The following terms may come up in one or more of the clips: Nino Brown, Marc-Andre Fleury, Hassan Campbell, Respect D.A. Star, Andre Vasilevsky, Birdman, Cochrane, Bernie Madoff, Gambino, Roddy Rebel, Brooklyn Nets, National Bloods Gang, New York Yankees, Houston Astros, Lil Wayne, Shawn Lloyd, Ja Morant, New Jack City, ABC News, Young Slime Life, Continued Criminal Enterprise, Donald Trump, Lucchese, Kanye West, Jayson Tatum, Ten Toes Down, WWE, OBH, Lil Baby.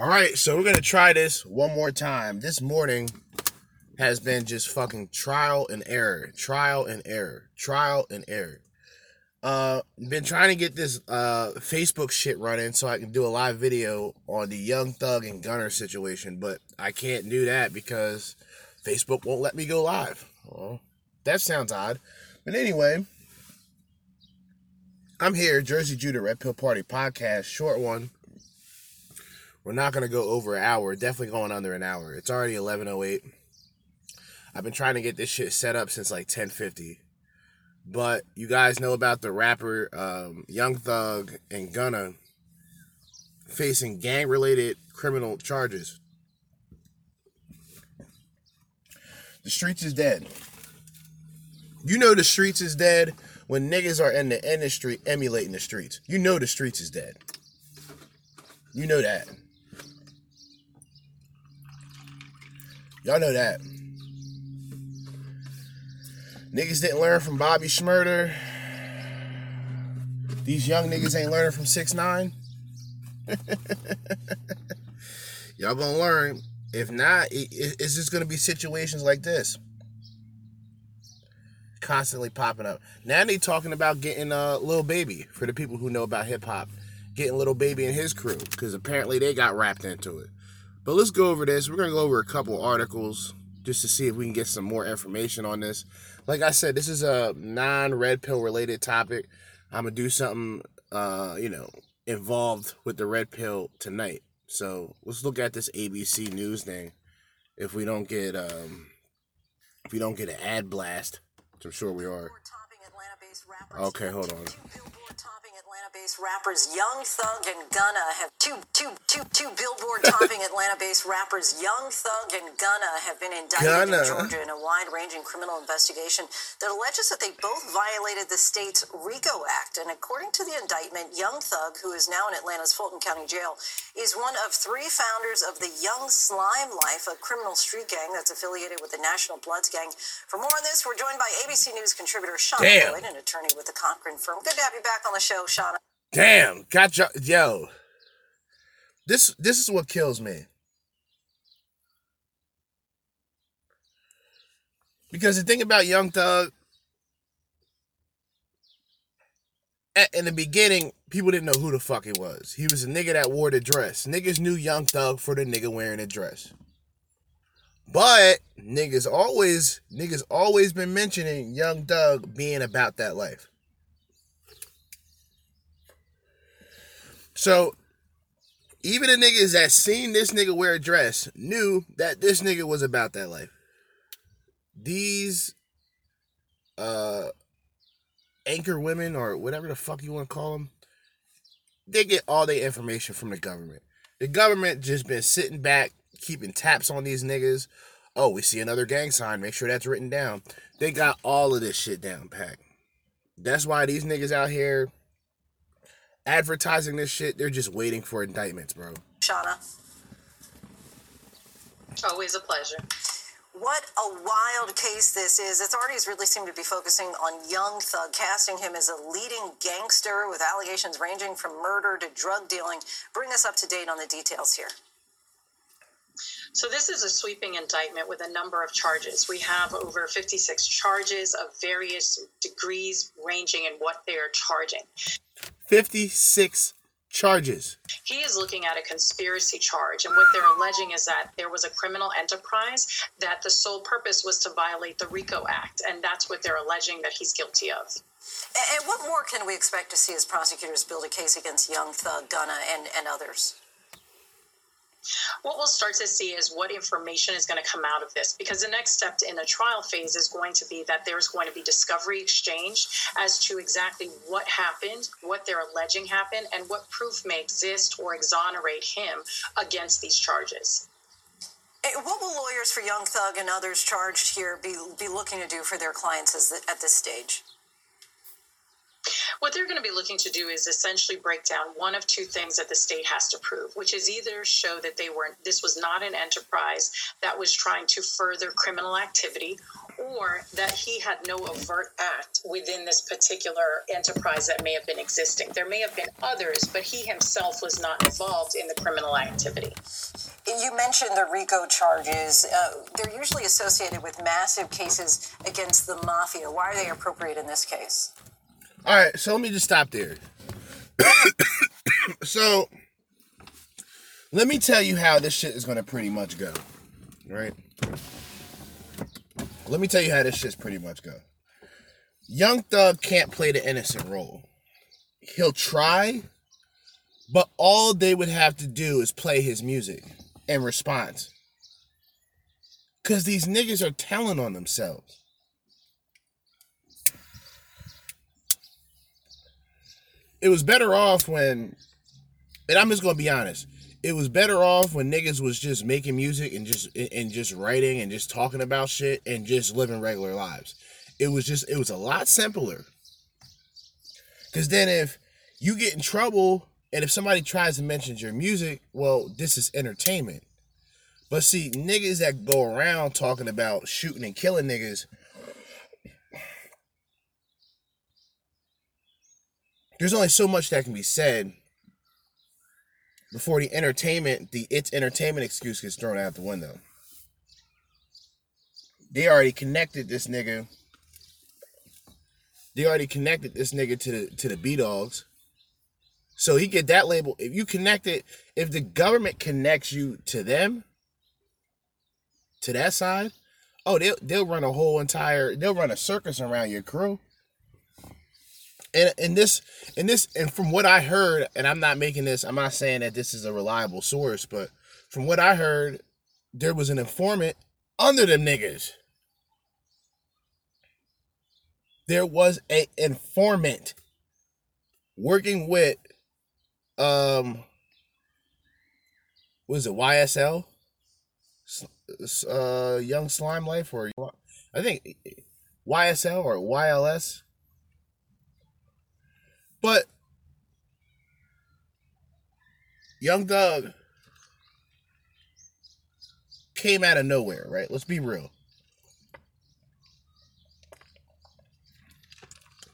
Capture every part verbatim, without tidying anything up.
All right, so we're going to try this one more time. This morning has been just fucking trial and error, trial and error, trial and error. Uh, been trying to get this uh Facebook shit running so I can do a live video on the Young Thug and Gunner situation, but I can't do that because Facebook won't let me go live. Well, that sounds odd. But anyway, I'm here, Jersey Judah Red Pill Party Podcast, short one. We're not going to go over an hour. Definitely going under an hour. It's already eleven oh eight. I've been trying to get this shit set up since like ten fifty. But you guys know about the rapper um, Young Thug and Gunna facing gang-related criminal charges. The streets is dead. You know the streets is dead when niggas are in the industry emulating the streets. You know the streets is dead. You know that. Y'all know that. Niggas didn't learn from Bobby Shmurda. These young niggas ain't learning from six nine. Y'all gonna learn. If not, it's just gonna be situations like this. Constantly popping up. Now they talking about getting uh, Lil Baby, for the people who know about hip-hop. Getting Lil Baby and his crew, because apparently they got wrapped into it. But let's go over this. We're going to go over a couple articles just to see if we can get some more information on this. Like I said, this is a non-red pill related topic. I'm going to do something, uh, you know, involved with the red pill tonight. So let's look at this A B C News thing. If we don't get, um, if we don't get an ad blast, which I'm sure we are. Okay, hold on. Atlanta-based rappers Young Thug and Gunna have two, two, two, two Billboard-topping Atlanta-based rappers Young Thug and Gunna have been indicted Gunna. in Georgia in a wide-ranging criminal investigation that alleges that they both violated the state's RICO Act. And according to the indictment, Young Thug, who is now in Atlanta's Fulton County Jail, is one of three founders of the Young Slime Life, a criminal street gang that's affiliated with the National Bloods Gang. For more on this, we're joined by A B C News contributor Shawn Lloyd, an attorney with the Cochrane firm. Good to have you back on the show, Shawn. Damn, got you. Yo, this this is what kills me, because the thing about Young Thug, at, in the beginning, people didn't know who the fuck he was. He was a nigga that wore the dress. Niggas knew Young Thug for the nigga wearing a dress. But niggas always niggas always been mentioning Young Thug being about that life. So, even the niggas that seen this nigga wear a dress knew that this nigga was about that life. These uh, anchor women, or whatever the fuck you want to call them, they get all their information from the government. The government just been sitting back, keeping taps on these niggas. Oh, we see another gang sign. Make sure that's written down. They got all of this shit down pat. That's why these niggas out here advertising this shit, they're just waiting for indictments, bro. Shauna. Always a pleasure. What a wild case this is. Authorities really seem to be focusing on Young Thug, casting him as a leading gangster with allegations ranging from murder to drug dealing. Bring us up to date on the details here. So this is a sweeping indictment with a number of charges. We have over fifty-six charges of various degrees ranging in what they are charging. fifty-six charges. He is looking at a conspiracy charge, and what they're alleging is that there was a criminal enterprise that the sole purpose was to violate the RICO Act, and that's what they're alleging that he's guilty of. And what more can we expect to see as prosecutors build a case against Young Thug, Gunna, and, and others? What we'll start to see is what information is going to come out of this, because the next step in the trial phase is going to be that there's going to be discovery exchange as to exactly what happened, what they're alleging happened, and what proof may exist or exonerate him against these charges. What will lawyers for Young Thug and others charged here be, be looking to do for their clients at this stage? What they're going to be looking to do is essentially break down one of two things that the state has to prove, which is either show that they weren't, this was not an enterprise that was trying to further criminal activity, or that he had no overt act within this particular enterprise that may have been existing. There may have been others, but he himself was not involved in the criminal activity. You mentioned the RICO charges. Uh, they're usually associated with massive cases against the mafia. Why are they appropriate in this case? All right, so let me just stop there. So, let me tell you how this shit is going to pretty much go, right? Let me tell you how this shit's pretty much go. Young Thug can't play the innocent role. He'll try, but all they would have to do is play his music in response. Because these niggas are telling on themselves. It was better off when, and I'm just gonna be honest, it was better off when niggas was just making music and just and just writing and just talking about shit and just living regular lives. It was just, it was a lot simpler. Because then if you get in trouble and if somebody tries to mention your music, well, this is entertainment. But see, niggas that go around talking about shooting and killing niggas, there's only so much that can be said before the entertainment, the it's entertainment excuse gets thrown out the window. They already connected this nigga. They already connected this nigga to the to the B-Dogs. So he get that label. If you connect it, if the government connects you to them, to that side, oh, they'll they'll run a whole entire, they'll run a circus around your crew. And and this and this and from what I heard, and I'm not making this, I'm not saying that this is a reliable source, but from what I heard, there was an informant under them niggas. There was a informant working with um what is it, Y S L? Uh, Young Slime Life, or I think Y S L or Y L S. But Young Thug came out of nowhere, right? Let's be real.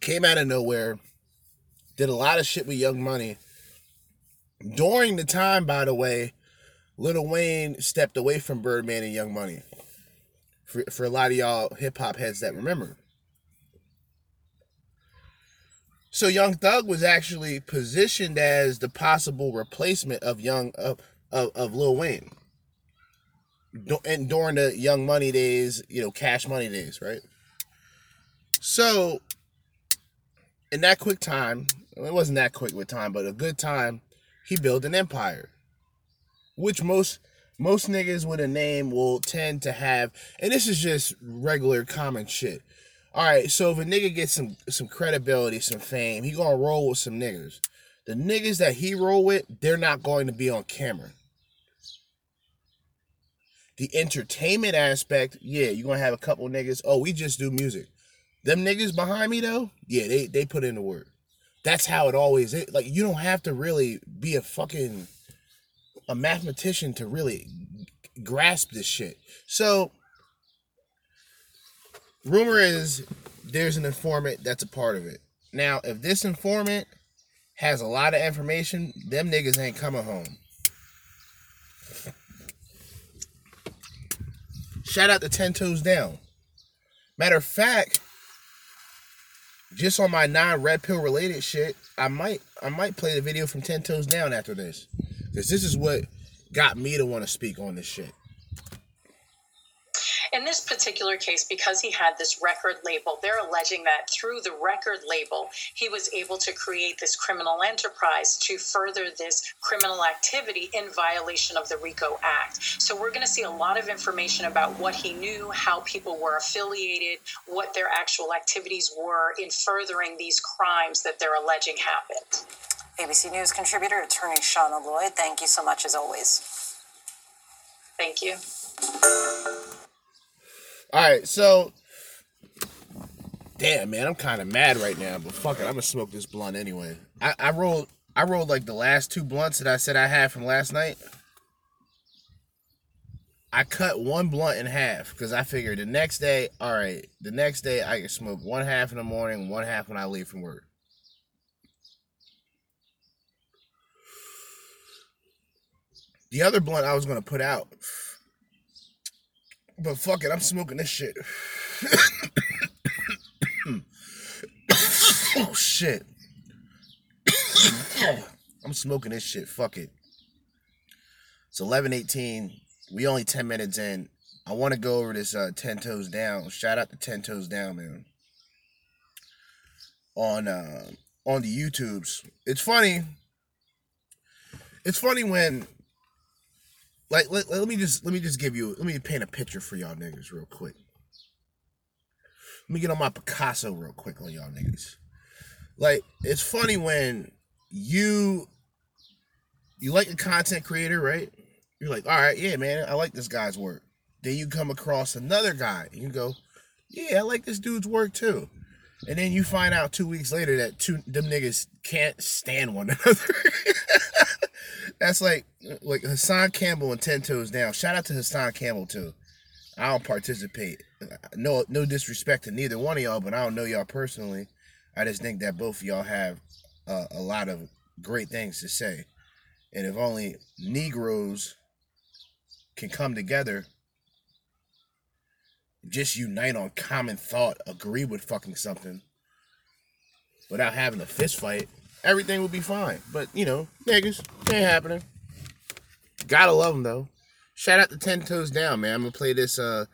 Came out of nowhere, did a lot of shit with Young Money. During the time, by the way, Lil Wayne stepped away from Birdman and Young Money. For, for a lot of y'all hip-hop heads that remember. So Young Thug was actually positioned as the possible replacement of Young of of, of Lil Wayne, Do, and during the Young Money days, you know, Cash Money days, right? So, in that quick time, it wasn't that quick with time, but a good time, he built an empire, which most most niggas with a name will tend to have, and this is just regular common shit. All right, so if a nigga gets some, some credibility, some fame, he gonna roll with some niggas. The niggas that he roll with, they're not going to be on camera. The entertainment aspect, yeah, you're gonna have a couple niggas, oh, we just do music. Them niggas behind me, though, yeah, they, they put in the work. That's how it always is. Like, you don't have to really be a fucking, a mathematician to really grasp this shit. So, rumor is there's an informant that's a part of it. Now, if this informant has a lot of information, them niggas ain't coming home. Shout out to Ten Toes Down. Matter of fact, just on my non-red pill related shit, I might I might play the video from Ten Toes Down after this. Because this is what got me to want to speak on this shit. In this particular case, because he had this record label, they're alleging that through the record label, he was able to create this criminal enterprise to further this criminal activity in violation of the RICO Act. So we're going to see a lot of information about what he knew, how people were affiliated, what their actual activities were in furthering these crimes that they're alleging happened. A B C News contributor, attorney Shawn Lloyd, thank you so much as always. Thank you. All right, so damn, man, I'm kind of mad right now, but fuck it, I'm gonna smoke this blunt anyway. I, I rolled, I rolled like the last two blunts that I said I had from last night. I cut one blunt in half because I figured the next day, all right, the next day I can smoke one half in the morning, one half when I leave from work. The other blunt I was gonna put out, but fuck it, I'm smoking this shit. Oh shit. I'm smoking this shit, fuck it. It's eleven eighteen, we only ten minutes in. I want to go over this uh, Ten Toes Down. Shout out to Ten Toes Down, man. On uh, on the YouTubes. It's funny. It's funny when like let, let me just let me just give you let me paint a picture for y'all niggas real quick. Let me get on my Picasso real quick on y'all niggas. Like, it's funny when you, you like a content creator, right? You're like, all right, yeah, man, I like this guy's work. Then you come across another guy, and you go, yeah, I like this dude's work, too. And then you find out two weeks later that two them niggas can't stand one another. That's like, like Hassan Campbell and Ten Toes Down. Shout out to Hassan Campbell, too. I don't participate. No, no disrespect to neither one of y'all, but I don't know y'all personally. I just think that both of y'all have uh, a lot of great things to say. And if only Negroes can come together, just unite on common thought, agree with fucking something, without having a fist fight, everything will be fine. But, you know, niggas, ain't happening. Gotta love them, though. Shout out to Ten Toes Down, man. I'm going to play this uh,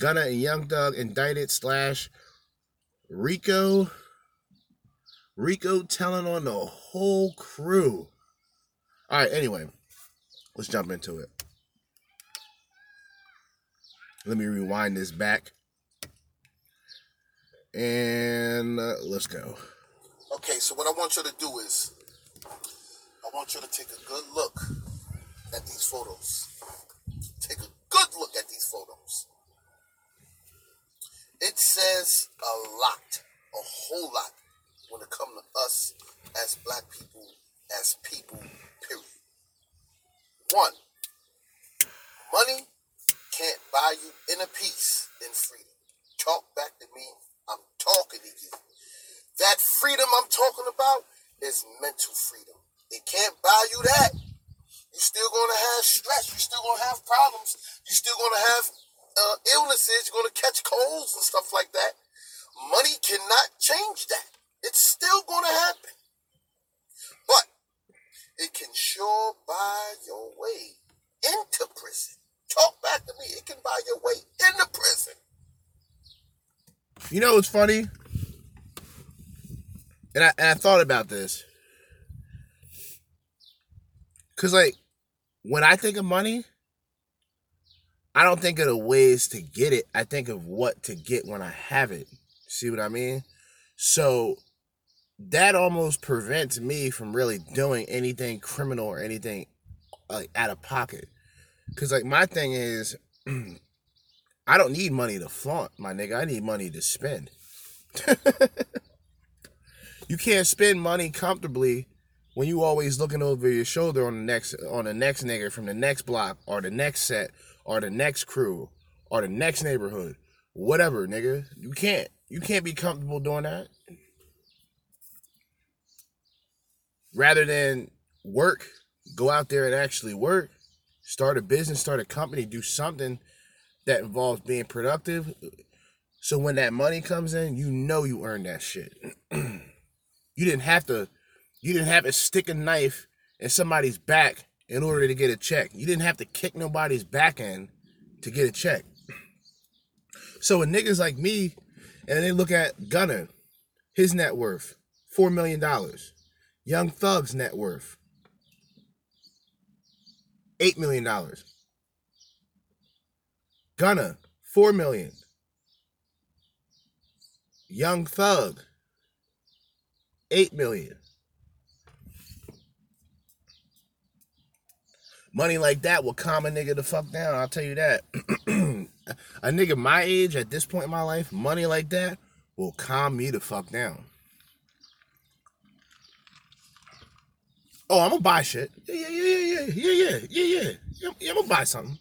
Gunna and Young Thug indicted slash RICO... Rico telling on the whole crew. All right, anyway, let's jump into it. Let me rewind this back. And uh, let's go. Okay, so what I want you to do is, I want you to take a good look at these photos. Take a good look at these photos. It says a lot, a whole lot, when it comes to us as black people, as people, period. One, money can't buy you inner peace and freedom. Talk back to me, I'm talking to you. That freedom I'm talking about is mental freedom. It can't buy you that. You still gonna have stress, you still gonna have problems, you still gonna have uh, illnesses, you're gonna catch colds and stuff like that. Money cannot change that. It's still going to happen. But it can sure buy your way into prison. Talk back to me. It can buy your way into prison. You know what's funny? And I, and I thought about this. Because, like, when I think of money, I don't think of the ways to get it. I think of what to get when I have it. See what I mean? So... that almost prevents me from really doing anything criminal or anything like out of pocket. Because like my thing is, I don't need money to flaunt, my nigga. I need money to spend. You can't spend money comfortably when you always looking over your shoulder on the next on the next nigga from the next block or the next set or the next crew or the next neighborhood. Whatever, nigga. You can't. You can't be comfortable doing that. Rather than work, go out there and actually work, start a business, start a company, do something that involves being productive. So when that money comes in, you know you earned that shit. You didn't have to, you didn't have to stick a knife in somebody's back in order to get a check. You didn't have to kick nobody's back in to get a check. So when niggas like me, and they look at Gunna, his net worth, four million dollars. Young Thug's net worth, eight million dollars. Gunna, four million dollars. Young Thug, eight million dollars. Money like that will calm a nigga the fuck down, I'll tell you that. A nigga my age at this point in my life, money like that will calm me the fuck down. Oh, I'm gonna buy shit. Yeah, yeah, yeah, yeah, yeah, yeah, yeah, yeah. yeah, yeah I'm gonna buy something.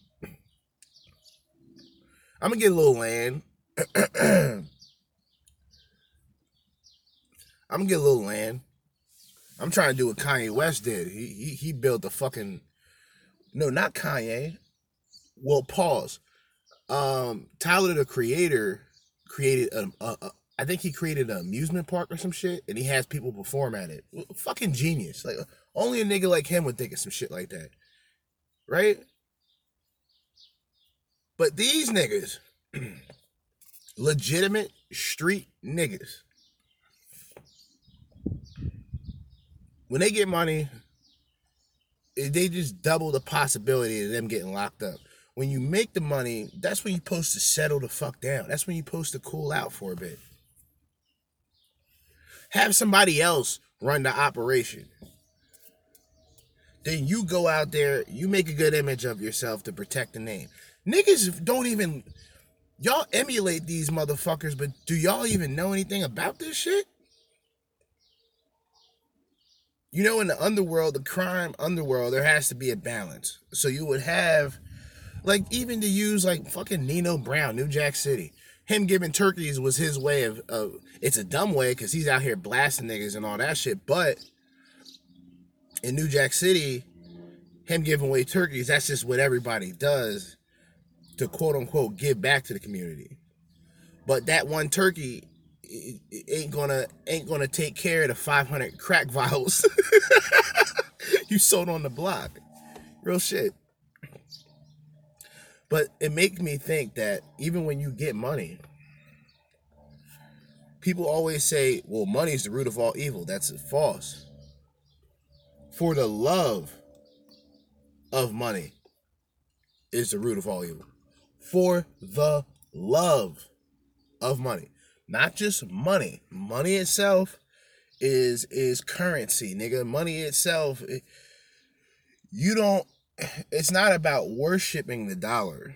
I'm gonna get a little land. I'm gonna get a little land. I'm trying to do what Kanye West did. He he he built a fucking no, not Kanye. Well, pause. Um, Tyler the Creator created a, a, a I think he created an amusement park or some shit, and he has people perform at it. Fucking genius. Like only a nigga like him would think of some shit like that, right? But these niggas, legitimate street niggas, when they get money, they just double the possibility of them getting locked up. When you make the money, that's when you're supposed to settle the fuck down. That's when you're supposed to cool out for a bit. Have somebody else run the operation. Then you go out there, you make a good image of yourself to protect the name. Niggas don't even, y'all emulate these motherfuckers, but do y'all even know anything about this shit? You know, in the underworld, the crime underworld, there has to be a balance. So you would have, like, even to use, like, fucking Nino Brown, New Jack City. Him giving turkeys was his way of, of it's a dumb way because he's out here blasting niggas and all that shit, but in New Jack City, him giving away turkeys, that's just what everybody does to quote-unquote give back to the community. But that one turkey it, it ain't gonna ain't gonna take care of the five hundred crack vials you sold on the block. Real shit. But it makes me think that even when you get money, people always say, well, money's the root of all evil. That's false. For the love of money is the root of all evil. For the love of money. Not just money. Money itself is is currency, nigga. Money itself, it, you don't, it's not about worshiping the dollar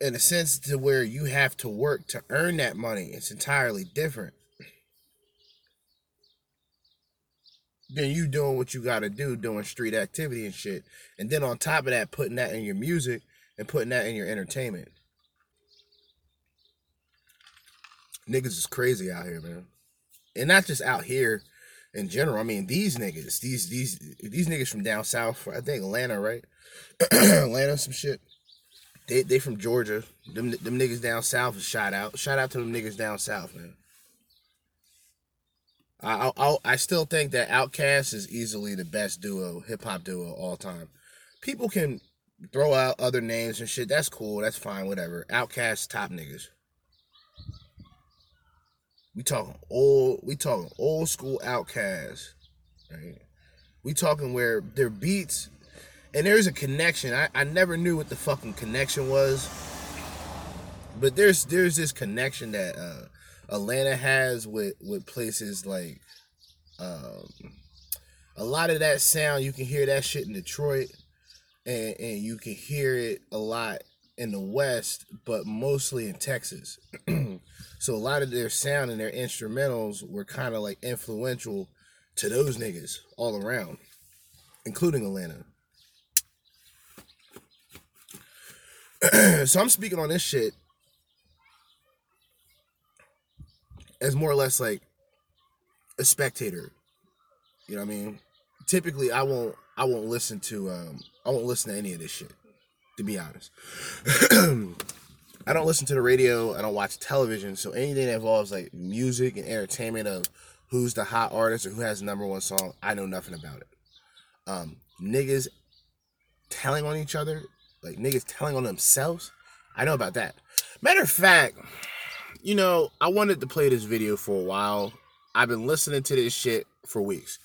in a sense to where you have to work to earn that money. It's entirely different than you doing what you got to do, doing street activity and shit. And then on top of that, putting that in your music and putting that in your entertainment. Niggas is crazy out here, man. And not just out here in general. I mean, these niggas, these these these niggas from down south, I think Atlanta, right? Atlanta, some shit. They they from Georgia. Them them niggas down south is shout out. Shout out to them niggas down south, man. I I I still think that Outkast is easily the best duo, hip hop duo all time. People can throw out other names and shit. That's cool. That's fine. Whatever. Outkast, top niggas. We talking old. We talking old school Outkast. Right? We talking where their beats, and there's a connection. I, I never knew what the fucking connection was, but there's there's this connection that uh, Atlanta has with with places like, um, a lot of that sound. You can hear that shit in Detroit, and and you can hear it a lot in the West, but mostly in Texas. So a lot of their sound and their instrumentals were kind of like influential to those niggas all around, including Atlanta. So I'm speaking on this shit as more or less like a spectator. You know what I mean? Typically, I won't I won't listen to um I won't listen to any of this shit, to be honest. I don't listen to the radio. I don't watch television. So anything that involves like music and entertainment of who's the hot artist or who has the number one song, I know nothing about it. Um, niggas telling on each other, like niggas telling on themselves, I know about that. Matter of fact, you know, I wanted to play this video for a while. I've been listening to this shit for weeks.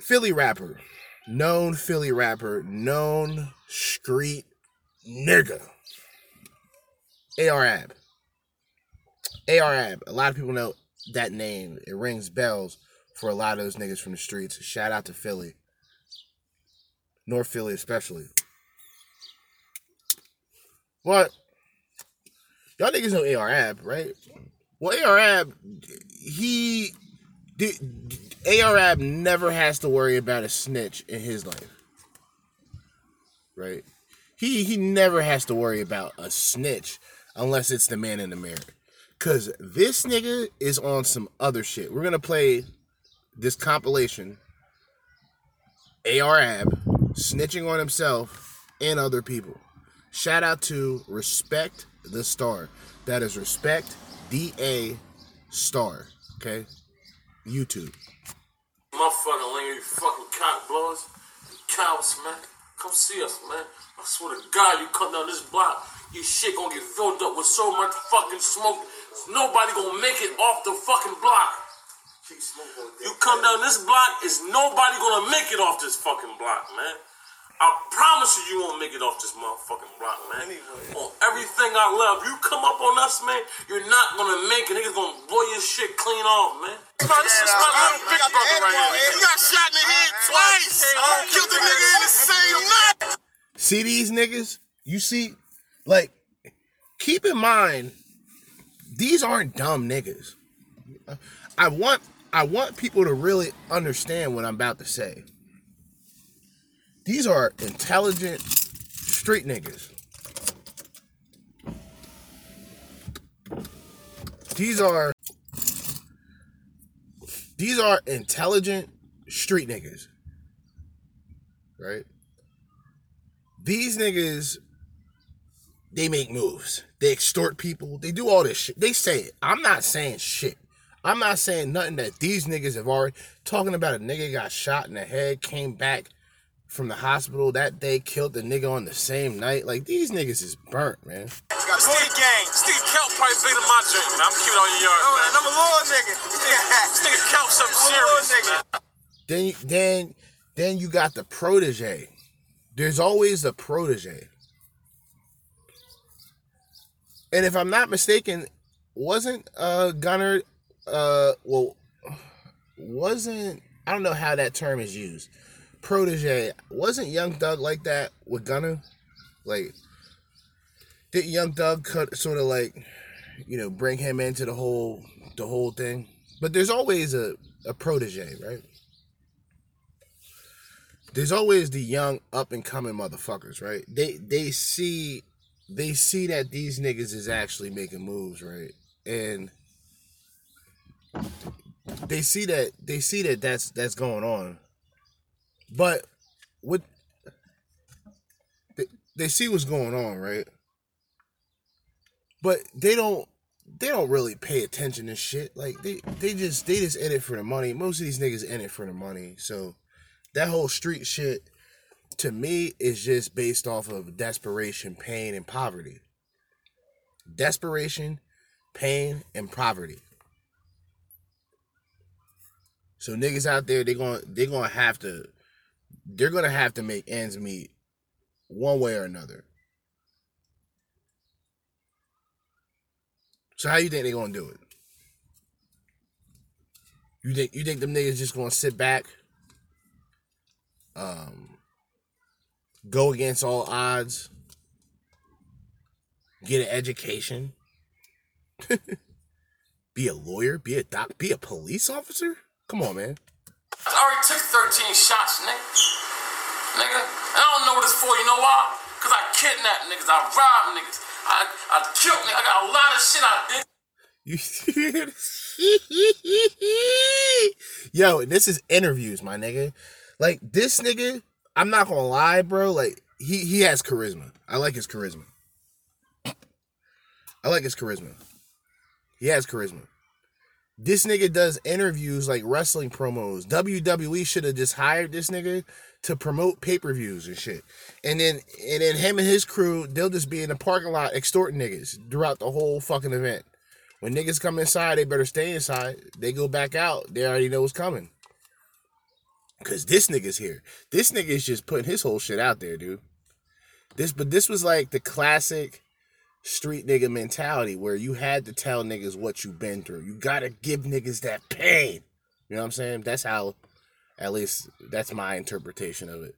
Philly rapper, known Philly rapper, known street nigga. A R Ab. A R Ab. A lot of people know that name. It rings bells for a lot of those niggas from the streets. Shout out to Philly. North Philly especially. But y'all niggas know A R-Ab, right? Well, A R-Ab, he, A R-Ab never has to worry about a snitch in his life, right? He he never has to worry about a snitch unless it's the man in the mirror, cause this nigga is on some other shit. We're gonna play this compilation. A R-Ab snitching on himself and other people. Shout out to Respect the Star. That is Respect D A. Star. Okay? YouTube. Motherfucking linger, you fucking cock blowers. You cowards, man. Come see us, man. I swear to God, you come down this block, your shit gonna get filled up with so much fucking smoke. Nobody gonna make it off the fucking block. You come down this block, is nobody gonna make it off this fucking block, man. I promise you, you won't make it off this motherfucking block, man. Anyway. On everything I love, you come up on us, man, you're not gonna make it. Niggas gonna blow your shit clean off, man. Come on, this is my little big brother right here. He got shot in the head twice. Killed the nigga in the same night. See these niggas? You see, like, keep in mind, these aren't dumb niggas. I want... I want people to really understand what I'm about to say. These are intelligent street niggas. These are these are intelligent street niggas. Right? These niggas, they make moves. They extort people. They do all this shit. They say it. I'm not saying shit. I'm not saying nothing that these niggas have already... Talking about a nigga got shot in the head, came back from the hospital that day, killed the nigga on the same night. Like, these niggas is burnt, man. Steve Gang. Steve Kelp probably bleeding my drink, man. I'm keeping on your yard, oh, man. I'm a little nigga. Steve Kelp, something serious, nigga. Then, then, then you got the protege. There's always the protege. And if I'm not mistaken, wasn't uh, Gunner... Uh, well, wasn't, I don't know how that term is used. Protege, wasn't Young Thug like that with Gunna? Like, did Young Thug cut, sort of like, you know, bring him into the whole, the whole thing? But there's always a, a protege, right? There's always the young up and coming motherfuckers, right? They, they see, they see that these niggas is actually making moves, right? And They see that they see that that's that's going on, but what they, they see what's going on, right? But they don't they don't really pay attention to shit. Like they, they just they just in it for the money. Most of these niggas in it for the money. So that whole street shit to me is just based off of desperation, pain, and poverty. Desperation, pain, and poverty. So niggas out there, they're gonna they're gonna have to they're gonna have to make ends meet one way or another. So how you think they're gonna do it? You think you think them niggas just gonna sit back, um, go against all odds, get an education, be a lawyer, be a doc, be a police officer? Come on, man. I already took thirteen shots, nigga. Nigga, and I don't know what it's for, you know why? Because I kidnapped niggas, I robbed niggas, I, I killed niggas, I got a lot of shit I did. You see it? Yo, this is interviews, my nigga. Like, this nigga, I'm not gonna lie, bro, like, he, he has charisma. I like his charisma. I like his charisma. He has charisma. This nigga does interviews like wrestling promos. W W E should have just hired this nigga to promote pay-per-views and shit. And then and then him and his crew, they'll just be in the parking lot extorting niggas throughout the whole fucking event. When niggas come inside, they better stay inside. They go back out, they already know what's coming. Because this nigga's here. This nigga's just putting his whole shit out there, dude. This, but this was like the classic... street nigga mentality where you had to tell niggas what you been through. You gotta give niggas that pain. You know what I'm saying? That's how, at least that's my interpretation of it.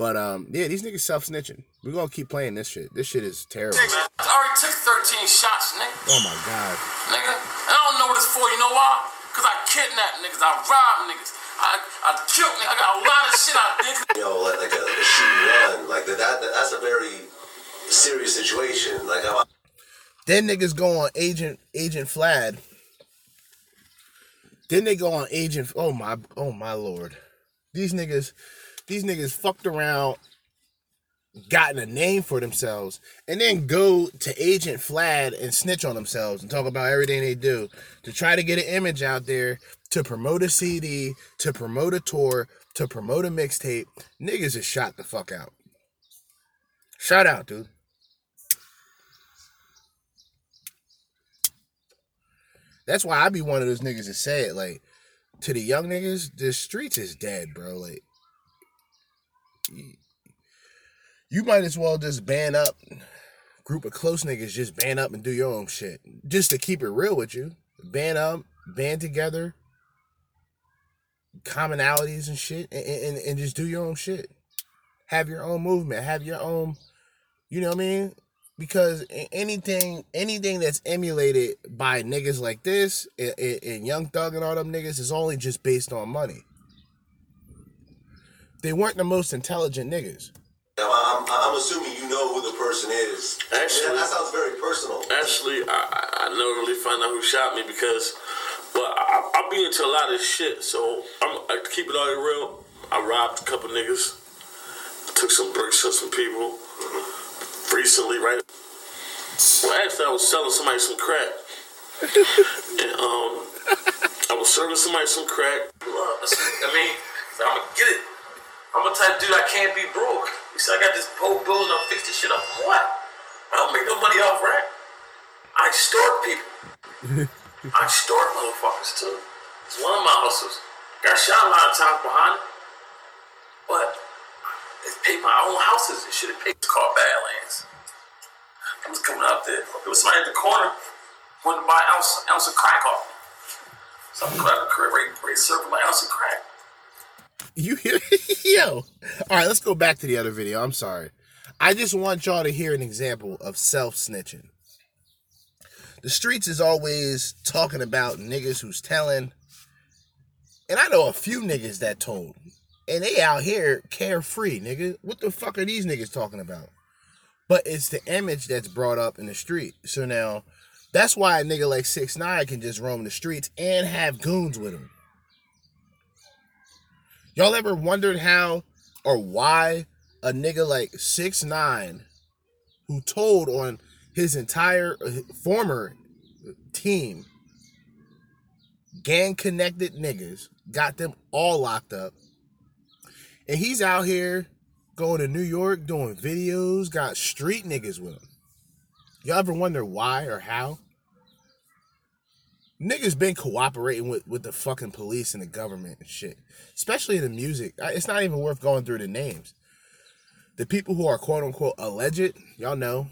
But um, yeah, these niggas self snitching. We're gonna keep playing this shit. This shit is terrible. I already took thirty thirteen shots, nigga. Oh, my God. Nigga, and I don't know what it's for. You know why? Because I kidnapped niggas. I robbed niggas. I, I killed niggas. I got a lot of shit I did. You know, like, like a, a shoot-run. Like, that, that, that's a very serious situation. Like, I'm... Then niggas go on Agent Agent Flad. Then they go on Agent... Oh, my... Oh, my Lord. These niggas... These niggas fucked around... gotten a name for themselves and then go to Agent Flad and snitch on themselves and talk about everything they do to try to get an image out there, to promote a C D, to promote a tour, to promote a mixtape. Niggas is shot the fuck out. Shout out, dude. That's why I be one of those niggas that say it, like, to the young niggas, the streets is dead, bro. Like, you, You might as well just band up, group of close niggas, just band up and do your own shit. Just to keep it real with you. Band up, band together, commonalities and shit, and, and, and just do your own shit. Have your own movement, have your own, you know what I mean? Because anything anything that's emulated by niggas like this, and, and Young Thug and all them niggas, is only just based on money. They weren't the most intelligent niggas. I'm, I'm assuming you know who the person is. Actually, yeah, that sounds very personal. Actually, I, I never really found out who shot me because, well, I, I be into a lot of shit. So I'm, I keep it all real. I robbed a couple niggas, took some bricks from some people recently, right? Well, actually, I was selling somebody some crack, and um, I was serving somebody some crack. I mean, I'm gonna get it. I'm a type of dude, I can't be broke. You see, I got this whole building, I'll fix this shit up. What? I don't make no money off rap. I extort people. I extort motherfuckers too. It's one of my hustles. Got shot a lot of times behind it. But it paid my own houses and shit. It paid this car Badlands. I was coming out there. There was somebody at the corner wanting to buy an ounce, ounce of crack off me. So I'm going to create a circle, an ounce of crack. You hear? Yo. All right, let's go back to the other video. I'm sorry. I just want y'all to hear an example of self-snitching. The streets is always talking about niggas who's telling. And I know a few niggas that told. And they out here carefree, nigga. What the fuck are these niggas talking about? But it's the image that's brought up in the street. So now, that's why a nigga like six nine can just roam the streets and have goons with him. Y'all ever wondered how or why a nigga like six nine, who told on his entire former team, gang-connected niggas, got them all locked up, and he's out here going to New York doing videos, got street niggas with him? Y'all ever wonder why or how? Niggas been cooperating with, with the fucking police and the government and shit. Especially in the music. It's not even worth going through the names. The people who are quote-unquote alleged, y'all know.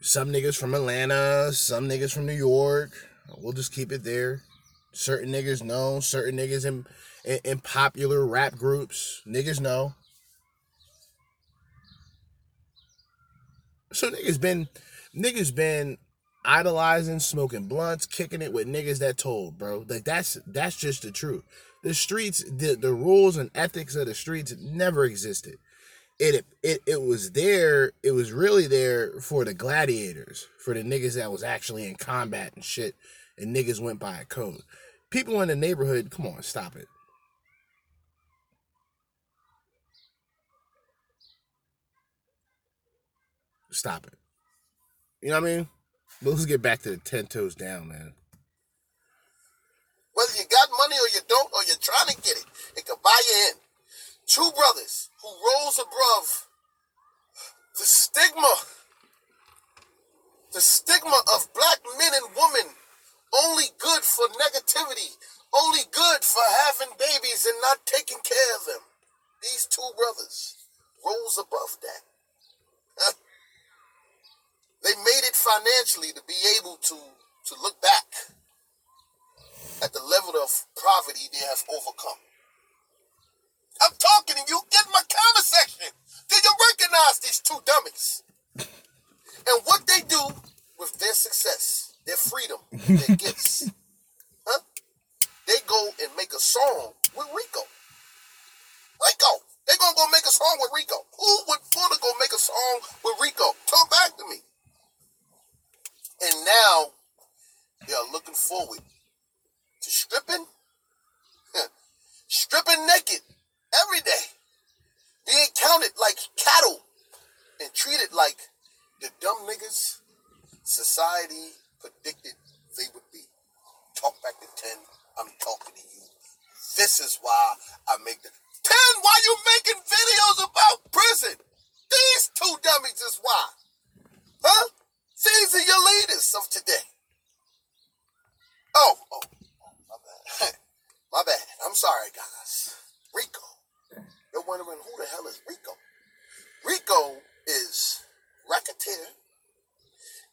Some niggas from Atlanta, some niggas from New York. We'll just keep it there. Certain niggas know. Certain niggas in, in, in popular rap groups. Niggas know. So niggas been... Niggas been... idolizing, smoking blunts, kicking it with niggas that told, bro. Like, that's that's just the truth. The streets, the, the rules and ethics of the streets never existed. It, it it was there, it was really there for the gladiators, for the niggas that was actually in combat and shit, and niggas went by a code. People in the neighborhood, come on, stop it. Stop it. You know what I mean? But let's get back to the Ten Toes Down, man. Whether you got money or you don't, or you're trying to get it, it can buy you in. Two brothers who rose above the stigma, the stigma of black men and women, only good for negativity, only good for having babies and not taking care of them. These two brothers rose above that. They made it financially to be able to, to look back at the level of poverty they have overcome. I'm talking to you in my comment section. Do you recognize these two dummies? And what they do with their success, their freedom, their gifts, huh? They go and make a song with Rico. Rico. They're going to go make a song with Rico. Who would want to go make a song with Rico? Come back to me. And now they are looking forward to stripping. Stripping naked every day. Being counted like cattle and treated like the dumb niggas society predicted they would be. Talk back to ten. I'm talking to you. This is why I make the... Ten, why you making videos about prison? These two dummies is why. Huh? These are your leaders of today. Oh, oh, my bad. My bad. I'm sorry, guys. Rico. You're wondering who the hell is Rico? Rico is Racketeer,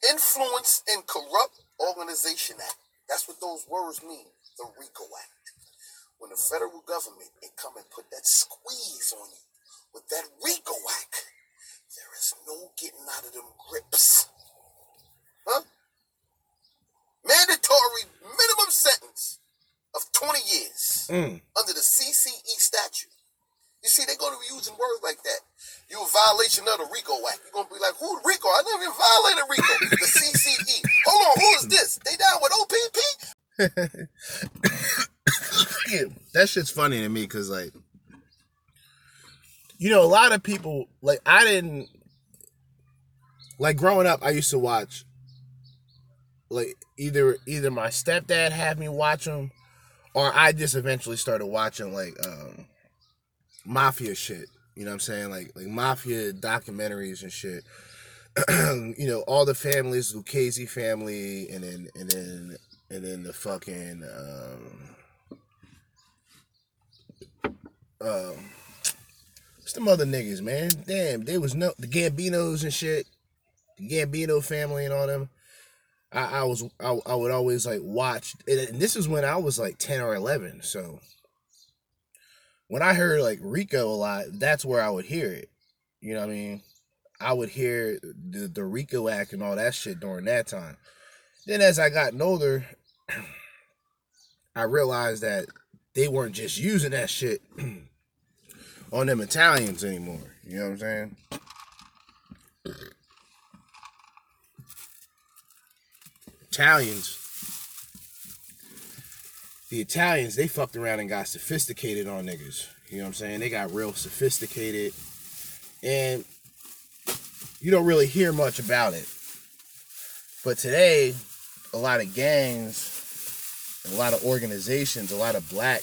Influence and Corrupt Organization Act. That's what those words mean, the RICO Act. When the federal government can come and put that squeeze on you with that RICO Act, there is no getting out of them grips. Huh? Mandatory minimum sentence of twenty years mm. under the C C E statute. You see, they're going to be using words like that. You're a violation of the RICO Act. You're going to be like, who RICO? I never even violated RICO. The C C E. Hold on, who is this? They down with O P P? Yeah, that shit's funny to me because, like, you know, a lot of people, like, I didn't, like, growing up, I used to watch, like, either either my stepdad had me watch them or I just eventually started watching, like, um, mafia shit, you know what I'm saying? Like, like mafia documentaries and shit. You know, all the families, Lucchese family, and then and then and then the fucking um, um, what's them other niggas, man? Damn, there was no the Gambinos and shit, the Gambino family and all them. I, I was I, I would always like watch, and this is when I was like ten or eleven, so. When I heard, like, RICO a lot, that's where I would hear it. You know what I mean? I would hear the, the RICO Act and all that shit during that time. Then as I got older, I realized that they weren't just using that shit on them Italians anymore. You know what I'm saying? Italians. The Italians, they fucked around and got sophisticated on niggas. You know what I'm saying? They got real sophisticated. And you don't really hear much about it. But today, a lot of gangs, a lot of organizations, a lot of black,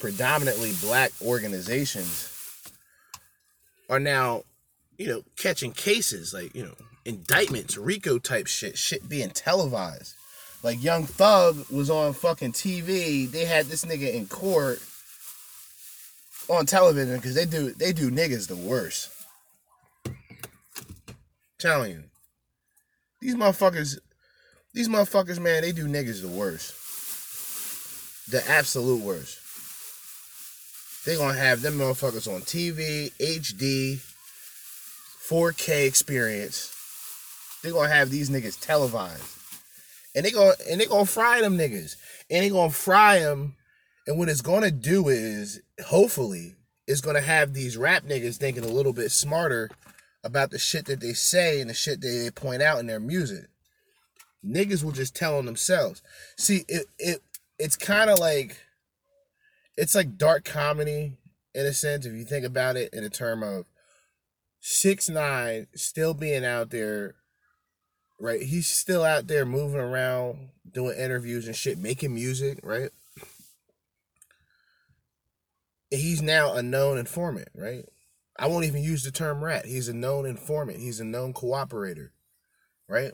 predominantly black organizations are now, you know, catching cases. Like, you know, indictments, RICO type shit, shit being televised. Like, Young Thug was on fucking T V. They had this nigga in court on television because they do they do niggas the worst. I'm telling you. These motherfuckers, these motherfuckers, man, they do niggas the worst. The absolute worst. They gonna have them motherfuckers on T V, H D, four K experience. They gonna have these niggas televised. And they gonna and they gonna fry them niggas. And they gonna fry them. And what it's gonna do is, hopefully, it's gonna have these rap niggas thinking a little bit smarter about the shit that they say and the shit that they point out in their music. Niggas will just tell on themselves. See, it it it's kind of like, it's like dark comedy in a sense if you think about it in a term of six nine still being out there. Right, he's still out there moving around, doing interviews and shit, making music, right? He's now a known informant, right? I won't even use the term rat. He's a known informant. He's a known cooperator, right?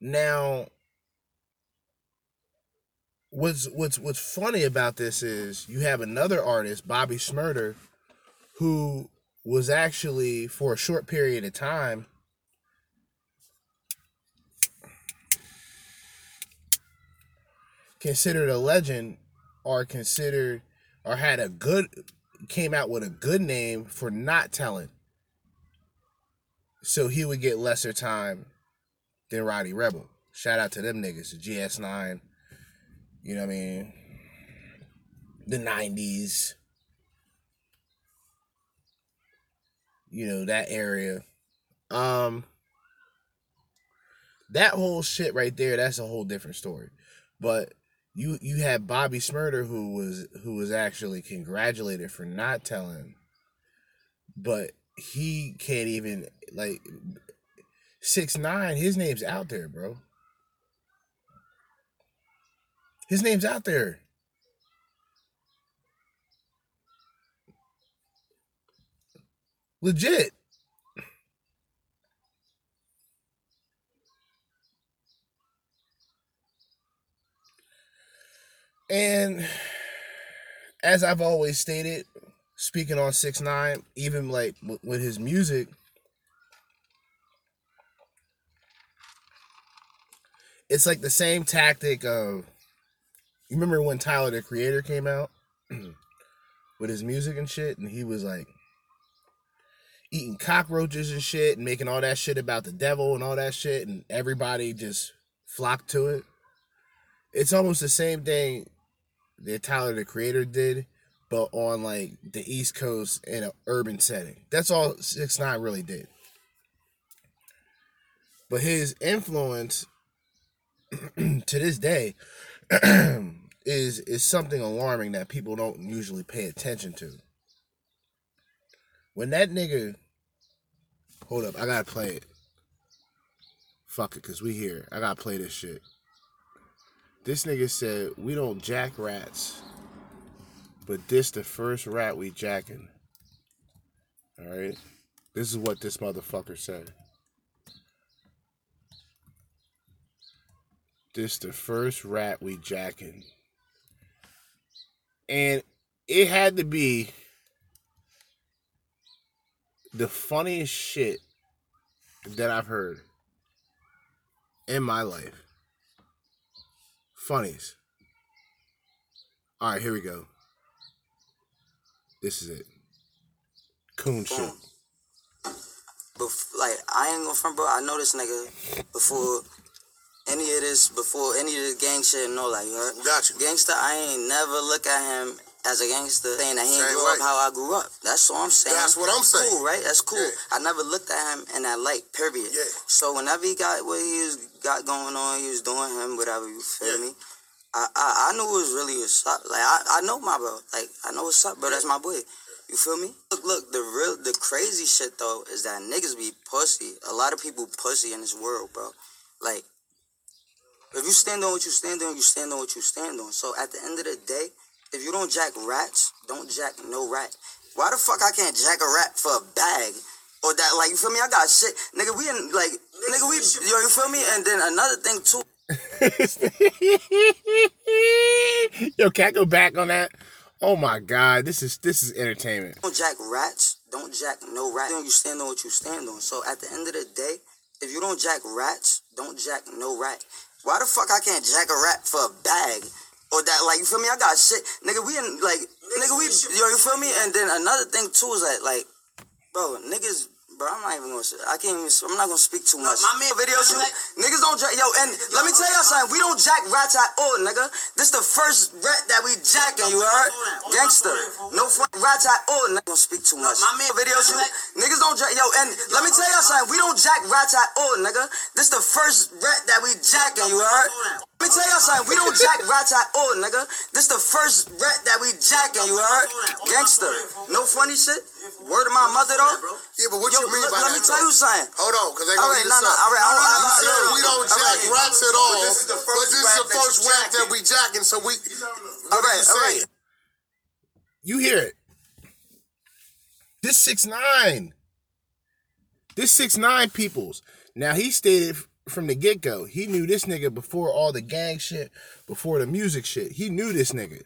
Now, what's what's what's funny about this is you have another artist, Bobby Shmurda, who was actually, for a short period of time, considered a legend or considered or had a good came out with a good name for not telling, so he would get lesser time then Roddy Rebel. Shout out to them niggas, the G S nine, you know what I mean, the nineties, you know, that area. Um, that whole shit right there, that's a whole different story. But you you had Bobby Shmurda, who was who was actually congratulated for not telling, but he can't even, like, six nine, his name's out there, bro. His name's out there. Legit. And as I've always stated, speaking on six nine, even like w- with his music, it's like the same tactic of, you remember when Tyler the Creator came out with his music and shit, and he was like eating cockroaches and shit and making all that shit about the devil and all that shit, and everybody just flocked to it. It's almost the same thing that Tyler the Creator did, but on like the East Coast in an urban setting. That's all six nine really did. But his influence to this day is is something alarming that people don't usually pay attention to. When that nigga, hold up, I gotta play it. Fuck it, cause we here. I gotta play this shit. This nigga said, we don't jack rats, but this the first rat we jacking. Alright? This is what this motherfucker said. This the first rat we jacking. And it had to be the funniest shit that I've heard in my life. Funnies. All right, here we go. This is it. Coon shit. Bef- like, I ain't gonna front, bro. I know this nigga before any of this, before any of the gang shit and all that, you heard? Gotcha. Gangster, I ain't never look at him as a gangster saying that he ain't grew up how I grew up. That's what I'm saying. That's what I'm saying. Cool, right? That's cool. Yeah. I never looked at him in that light, period. Yeah. So whenever he got what he was got going on, he was doing him, whatever, you feel yeah. me? I, I I knew it was really what's up. Like, I, I know my bro. Like, I know what's up, bro. That's my boy. You feel me? Look, look, the real, the crazy shit, though, is that niggas be pussy. A lot of people pussy in this world, bro. Like, if you stand on what you stand on, you stand on what you stand on. So at the end of the day, if you don't jack rats, don't jack no rat. Why the fuck I can't jack a rat for a bag? Or that, like, you feel me? I got shit. Nigga, we in, like, nigga, we, yo, you feel me? And then another thing, too. Yo, can I go back on that? Oh, my God. This is, this is entertainment. Don't jack rats. Don't jack no rat. You stand on what you stand on. So at the end of the day, if you don't jack rats, don't jack no rat. Why the fuck I can't jack a rat for a bag? Or that, like, you feel me? I got shit. Nigga, we in, like, nigga, we, yo, you feel me? And then another thing, too, is that, like, bro, niggas, bro, I'm not even gonna say, I can't even, I'm not gonna speak too much. No, my man, videos, like, niggas don't jack, yo, and yo, let me tell y'all something, we don't jack rats at all, nigga. This the first rat that we jacking, you heard? Gangster. No front rats at all, nigga. Don't speak too much. My man, videos, niggas don't jack, yo, and let me tell y'all something, we don't jack rats at all, nigga. This the first rat that we jacking, you heard? Let me tell y'all something, we don't jack rats at all, nigga. This the first rat that we jacking, you heard? Gangster. No funny shit? Word of my mother, though? Yeah, but what yo, you mean l- by let that? Let me tell you something. Hold on, because they going to get something. All right, all right. You said we don't jack rats at all, but this is the first rat that we jacking, so we... All right, all right. You hear it. This six nine. This six nine peoples. Now, he stated... From the get-go, he knew this nigga before all the gang shit, before the music shit. He knew this nigga.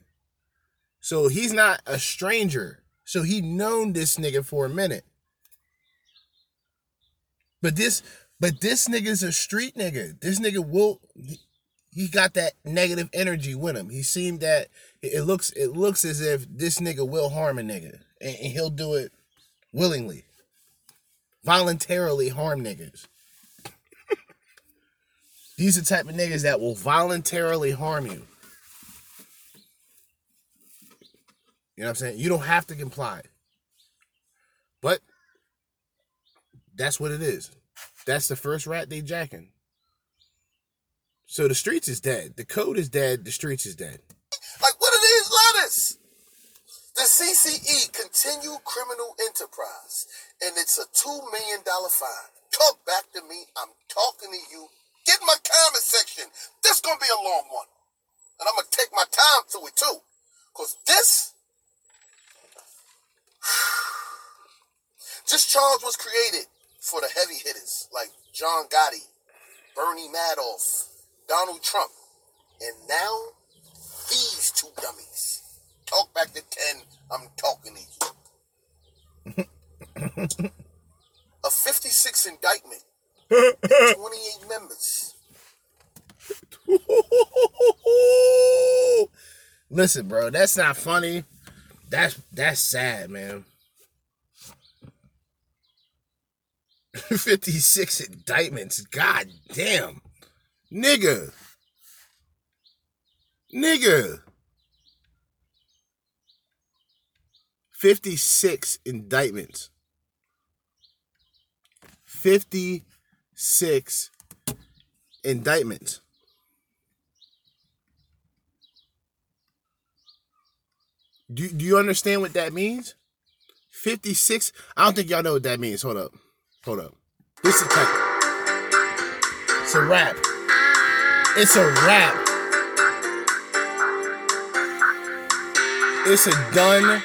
So he's not a stranger. So he known this nigga for a minute. But this but this nigga's a street nigga. This nigga will he got that negative energy with him. He seemed that it looks it looks as if this nigga will harm a nigga. And he'll do it willingly. Voluntarily harm niggas. These are the type of niggas that will voluntarily harm you. You know what I'm saying? You don't have to comply. But that's what it is. That's the first rat they jacking. So the streets is dead. The code is dead. The streets is dead. Like, what are these letters? The C C E, Continued Criminal Enterprise, and it's a two million dollars fine. Come back to me. I'm talking to you. Get in my comment section. This is going to be a long one. And I'm going to take my time to it, too. Because this... This charge was created for the heavy hitters like John Gotti, Bernie Madoff, Donald Trump, and now these two dummies. Talk back to ten, I'm talking to you. A fifty-six indictment, twenty-eight members. Listen, bro, that's not funny. That's that's sad, man. fifty-six indictments. God damn. Nigga. Nigga. fifty-six indictments. fifty-six indictments. Do, do you understand what that means? fifty-six. I don't think y'all know what that means. Hold up. Hold up. This is like, it's a rap. It's a rap. It's a done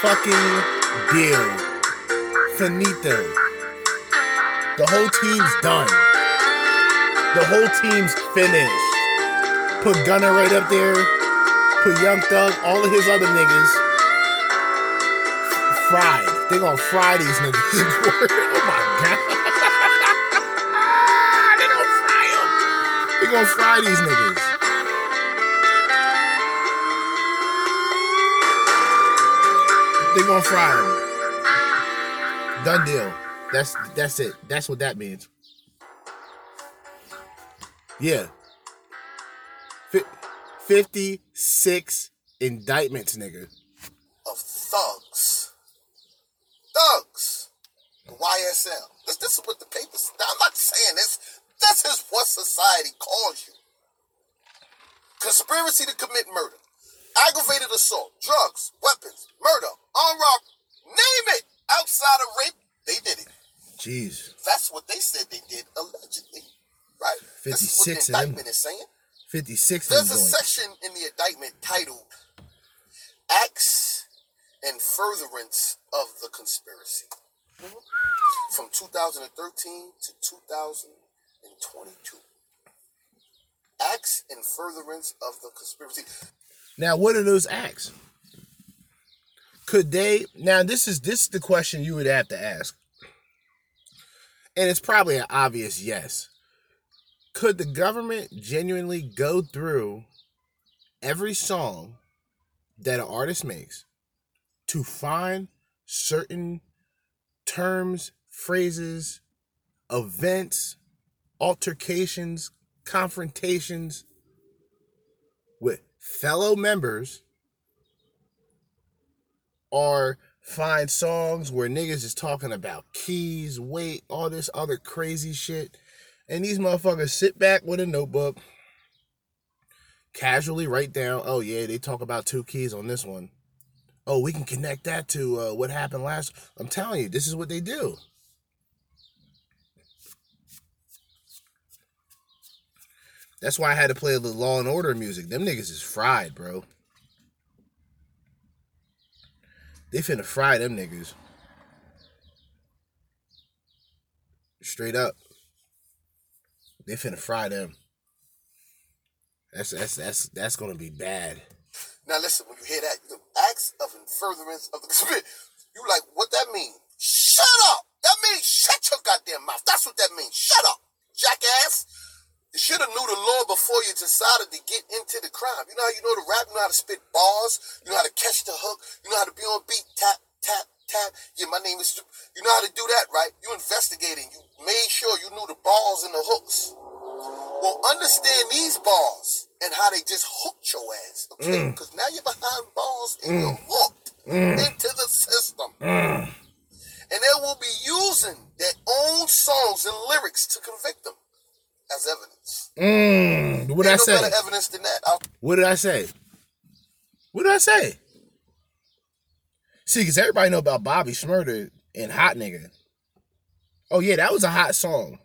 fucking deal. Finito. The whole team's done. The whole team's finished. Put Gunna right up there. Put Young Thug, all of his other niggas. Fried. They gonna fry these niggas. Oh my god. They gonna fry them. They gonna fry these niggas. They gonna fry them. Done deal. That's that's it. That's what that means. Yeah. F- fifty-six indictments, nigga. Of thugs. Thugs, the Y S L. This, this is what the papers. Now, I'm not saying this. This is what society calls you. Conspiracy to commit murder, aggravated assault, drugs, weapons, murder, armed robbery, name it. Outside of rape, they did it. Jeez. That's what they said they did allegedly, right? This is what the indictment is saying. Fifty-six. There's a section in the indictment titled "Acts and Furtherance of the Conspiracy" from two thousand thirteen to two thousand twenty-two. Acts and Furtherance of the Conspiracy. Now, what are those acts? Could they... Now, this is this is the question you would have to ask. And it's probably an obvious yes. Could the government genuinely go through every song that an artist makes to find certain terms, phrases, events, altercations, confrontations with fellow members, or find songs where niggas is talking about keys, weight, all this other crazy shit, and these motherfuckers sit back with a notebook, casually write down, oh yeah, they talk about two keys on this one. Oh, we can connect that to uh, what happened last. I'm telling you, this is what they do. That's why I had to play a little Law and Order music. Them niggas is fried, bro. They finna fry them niggas. Straight up. They finna fry them. That's that's that's that's gonna be bad. Now listen, when you hear that, the acts of in furtherance of the conspiracy, you like, what that mean? Shut up! That means shut your goddamn mouth. That's what that means. Shut up, jackass. You should have knew the law before you decided to get into the crime. You know how you know the rap, you know how to spit bars, you know how to catch the hook, you know how to be on beat, tap, tap, tap. Yeah, my name is... You know how to do that, right? You investigating. You made sure you knew the bars and the hooks. Well, understand these bars and how they just hooked your ass, okay? Because mm. now you're behind bars and mm. you're hooked mm. into the system. Mm. And they will be using their own songs and lyrics to convict them as evidence. Mm. What did I say? Ain't no better evidence than that. I'll- what did I say? What did I say? See, because everybody know about Bobby Shmurda and Hot Nigga. Oh, yeah, that was a hot song.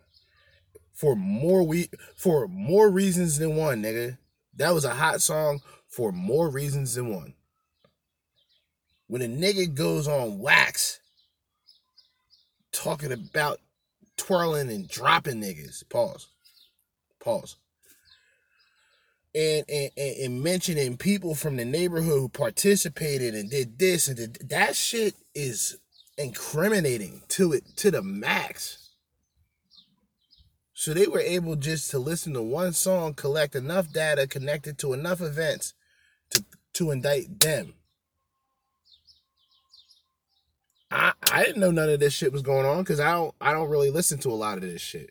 For more we for more reasons than one, nigga. That was a hot song for more reasons than one. When a nigga goes on wax talking about twirling and dropping niggas. Pause. Pause. And and, and, and mentioning people from the neighborhood who participated and did this and did that shit is incriminating to it to the max. So they were able just to listen to one song, collect enough data connected to enough events to, to indict them. I I didn't know none of this shit was going on because I don't I don't really listen to a lot of this shit.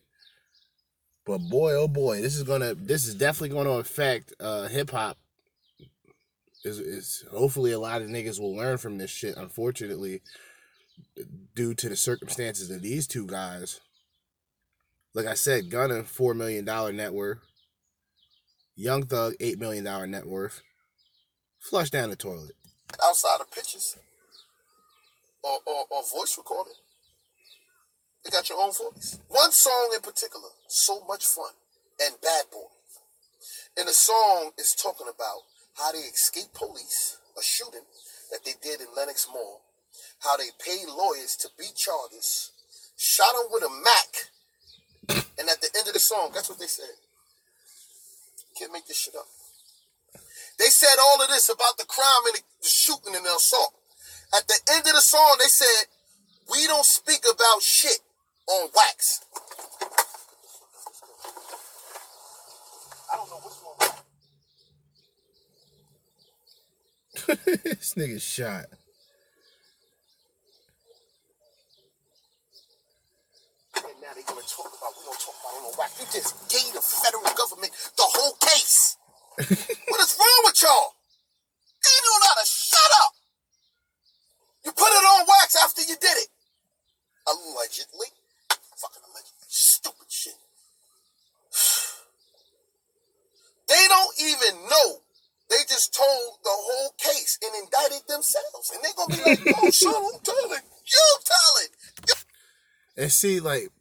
But boy, oh boy, this is gonna this is definitely gonna affect uh, hip hop. Is is hopefully a lot of niggas will learn from this shit. Unfortunately, due to the circumstances of these two guys. Like I said, Gunna, four million dollars net worth. Young Thug, eight million dollars net worth. Flush down the toilet. Outside of pictures or, or, or voice recording, you got your own voice. One song in particular, So Much Fun and Bad Boy. And the song is talking about how they escaped police, a shooting that they did in Lenox Mall, how they paid lawyers to beat charges, shot them with a Mac. And at the end of the song, that's what they said. Can't make this shit up. They said all of this about the crime and the shooting and the assault. At the end of the song, they said, we don't speak about shit on wax. I don't know what's going on. This nigga's shot. They gonna talk about we don't talk about no whack. You just gave the federal government the whole case. What is wrong with y'all? They don't know how to shut up. You put it on wax after you did it. Allegedly. Fucking allegedly. Stupid shit. They don't even know. They just told the whole case and indicted themselves. And they're gonna be like, oh, Sean, I'm telling you, Tyler. You. And see, like,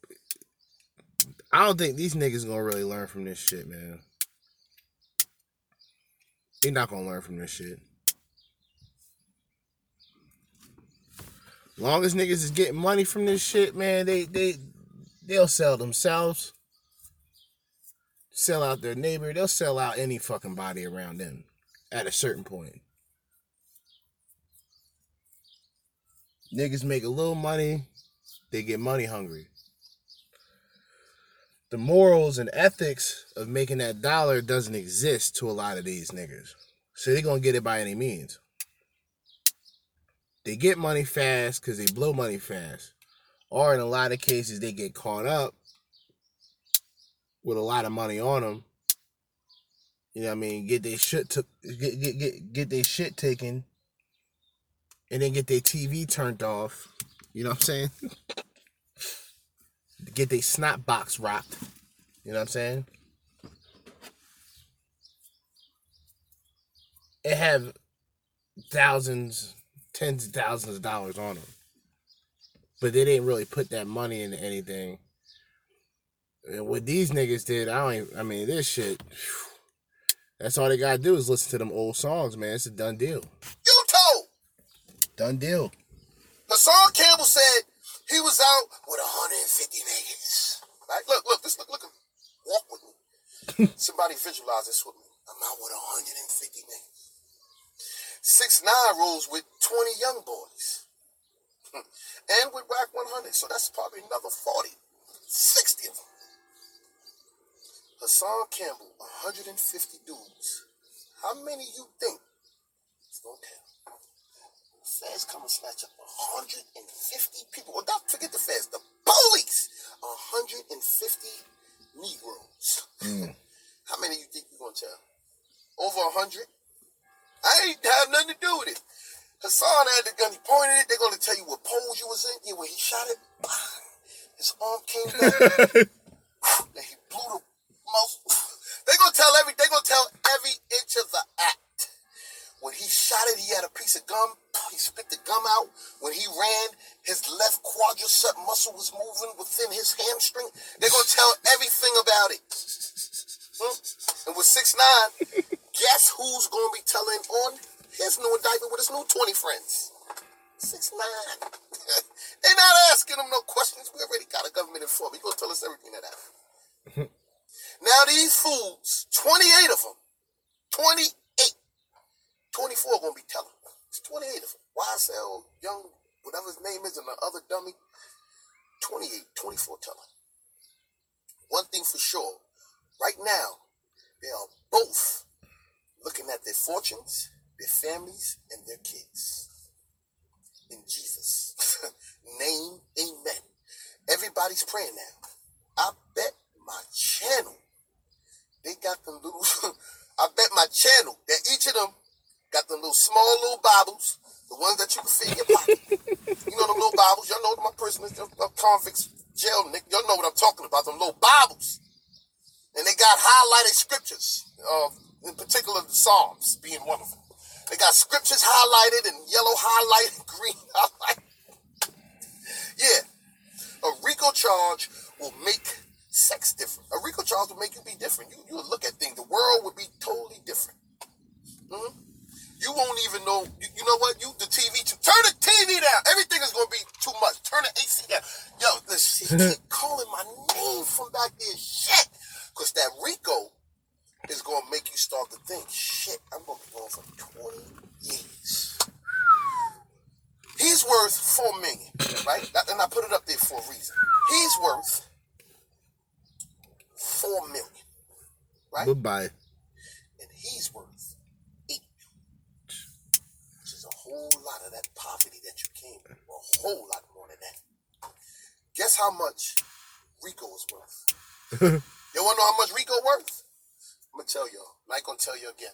I don't think these niggas gonna really learn from this shit, man. They not gonna learn from this shit. Long as niggas is getting money from this shit, man, they they they'll sell themselves, sell out their neighbor, they'll sell out any fucking body around them at a certain point. Niggas make a little money, they get money hungry. The morals and ethics of making that dollar doesn't exist to a lot of these niggas. So they're going to get it by any means. They get money fast because they blow money fast. Or in a lot of cases, they get caught up with a lot of money on them. You know what I mean? Get their shit, to, get, get, get, get their shit taken. And then get their T V turned off. You know what I'm saying? Get they snot box rocked. You know what I'm saying? It have thousands, tens of thousands of dollars on them. But they didn't really put that money into anything. And what these niggas did, I don't even, I mean, this shit, whew, that's all they gotta do is listen to them old songs, man. It's a done deal. You told! Done deal. Hassan Campbell said, he was out with one hundred fifty niggas. Right? Look, look, this look, look, walk with me. Somebody visualize this with me. I'm out with one hundred fifty niggas. six nine rolls with twenty young boys. And with R A C one hundred, so that's probably another forty, sixty of them. Hassan Campbell, one hundred fifty dudes. How many you think? It's gonna tell. Feds come and snatch up one hundred fifty people. Well, don't forget the feds. The police. one hundred fifty Negroes. Mm. over one hundred. I ain't have nothing to do with it. Hassan had the gun, he pointed it, they're going to tell you what pose you was in. Yeah, when he shot it, his arm came down, and he blew the most. They're going to tell every, they're going to tell every inch of the act. When he shot it, he had a piece of gum, he spit the gum out. When he ran, his left quadricep muscle was moving within his hamstring. They're going to tell everything about it. Hmm? And with six nine, guess who's going to be telling on his new indictment with his new twenty friends? six nine. They're not asking him no questions. We already got a government informed. He's going to tell us everything that happened. Now these fools, twenty-eight of them, twenty-eight, twenty-four are going to be telling them. It's twenty-eight of them. Y S L, Young, whatever his name is, and the other dummy, twenty-eight, twenty-four telling. One thing for sure, right now, they are both looking at their fortunes, their families, and their kids. In Jesus' name, amen. Everybody's praying now. I bet my channel, they got them little, I bet my channel that each of them got them little small little Bibles, the ones that you can fit in your pocket. You know them little Bibles, y'all know my prisoners, them convicts, jail, Nick, y'all know what I'm talking about, them little Bibles. And they got highlighted scriptures, uh, in particular the Psalms being one of them. They got scriptures highlighted in yellow highlight and green highlight. Yeah. A RICO charge will make sex different. A RICO charge will make you be different. You, you would look at things. The world would be totally different. Mm-hmm. You won't even know. You, you know what? You, the T V, too. Turn the T V down. Everything is going to be too much. Turn the A C down. Yo, this keep calling my name from back there. Shit. Because that RICO is going to make you start to think, shit, I'm going to be going for twenty years. He's worth four million dollars, right? And I put it up there for a reason. He's worth four million dollars, right? Goodbye. And he's worth eight million dollars, which is a whole lot of that poverty that you came with, a whole lot more than that. Guess how much RICO is worth? You want to know how much RICO worth? I'm going to tell y'all. I ain't going to tell you again.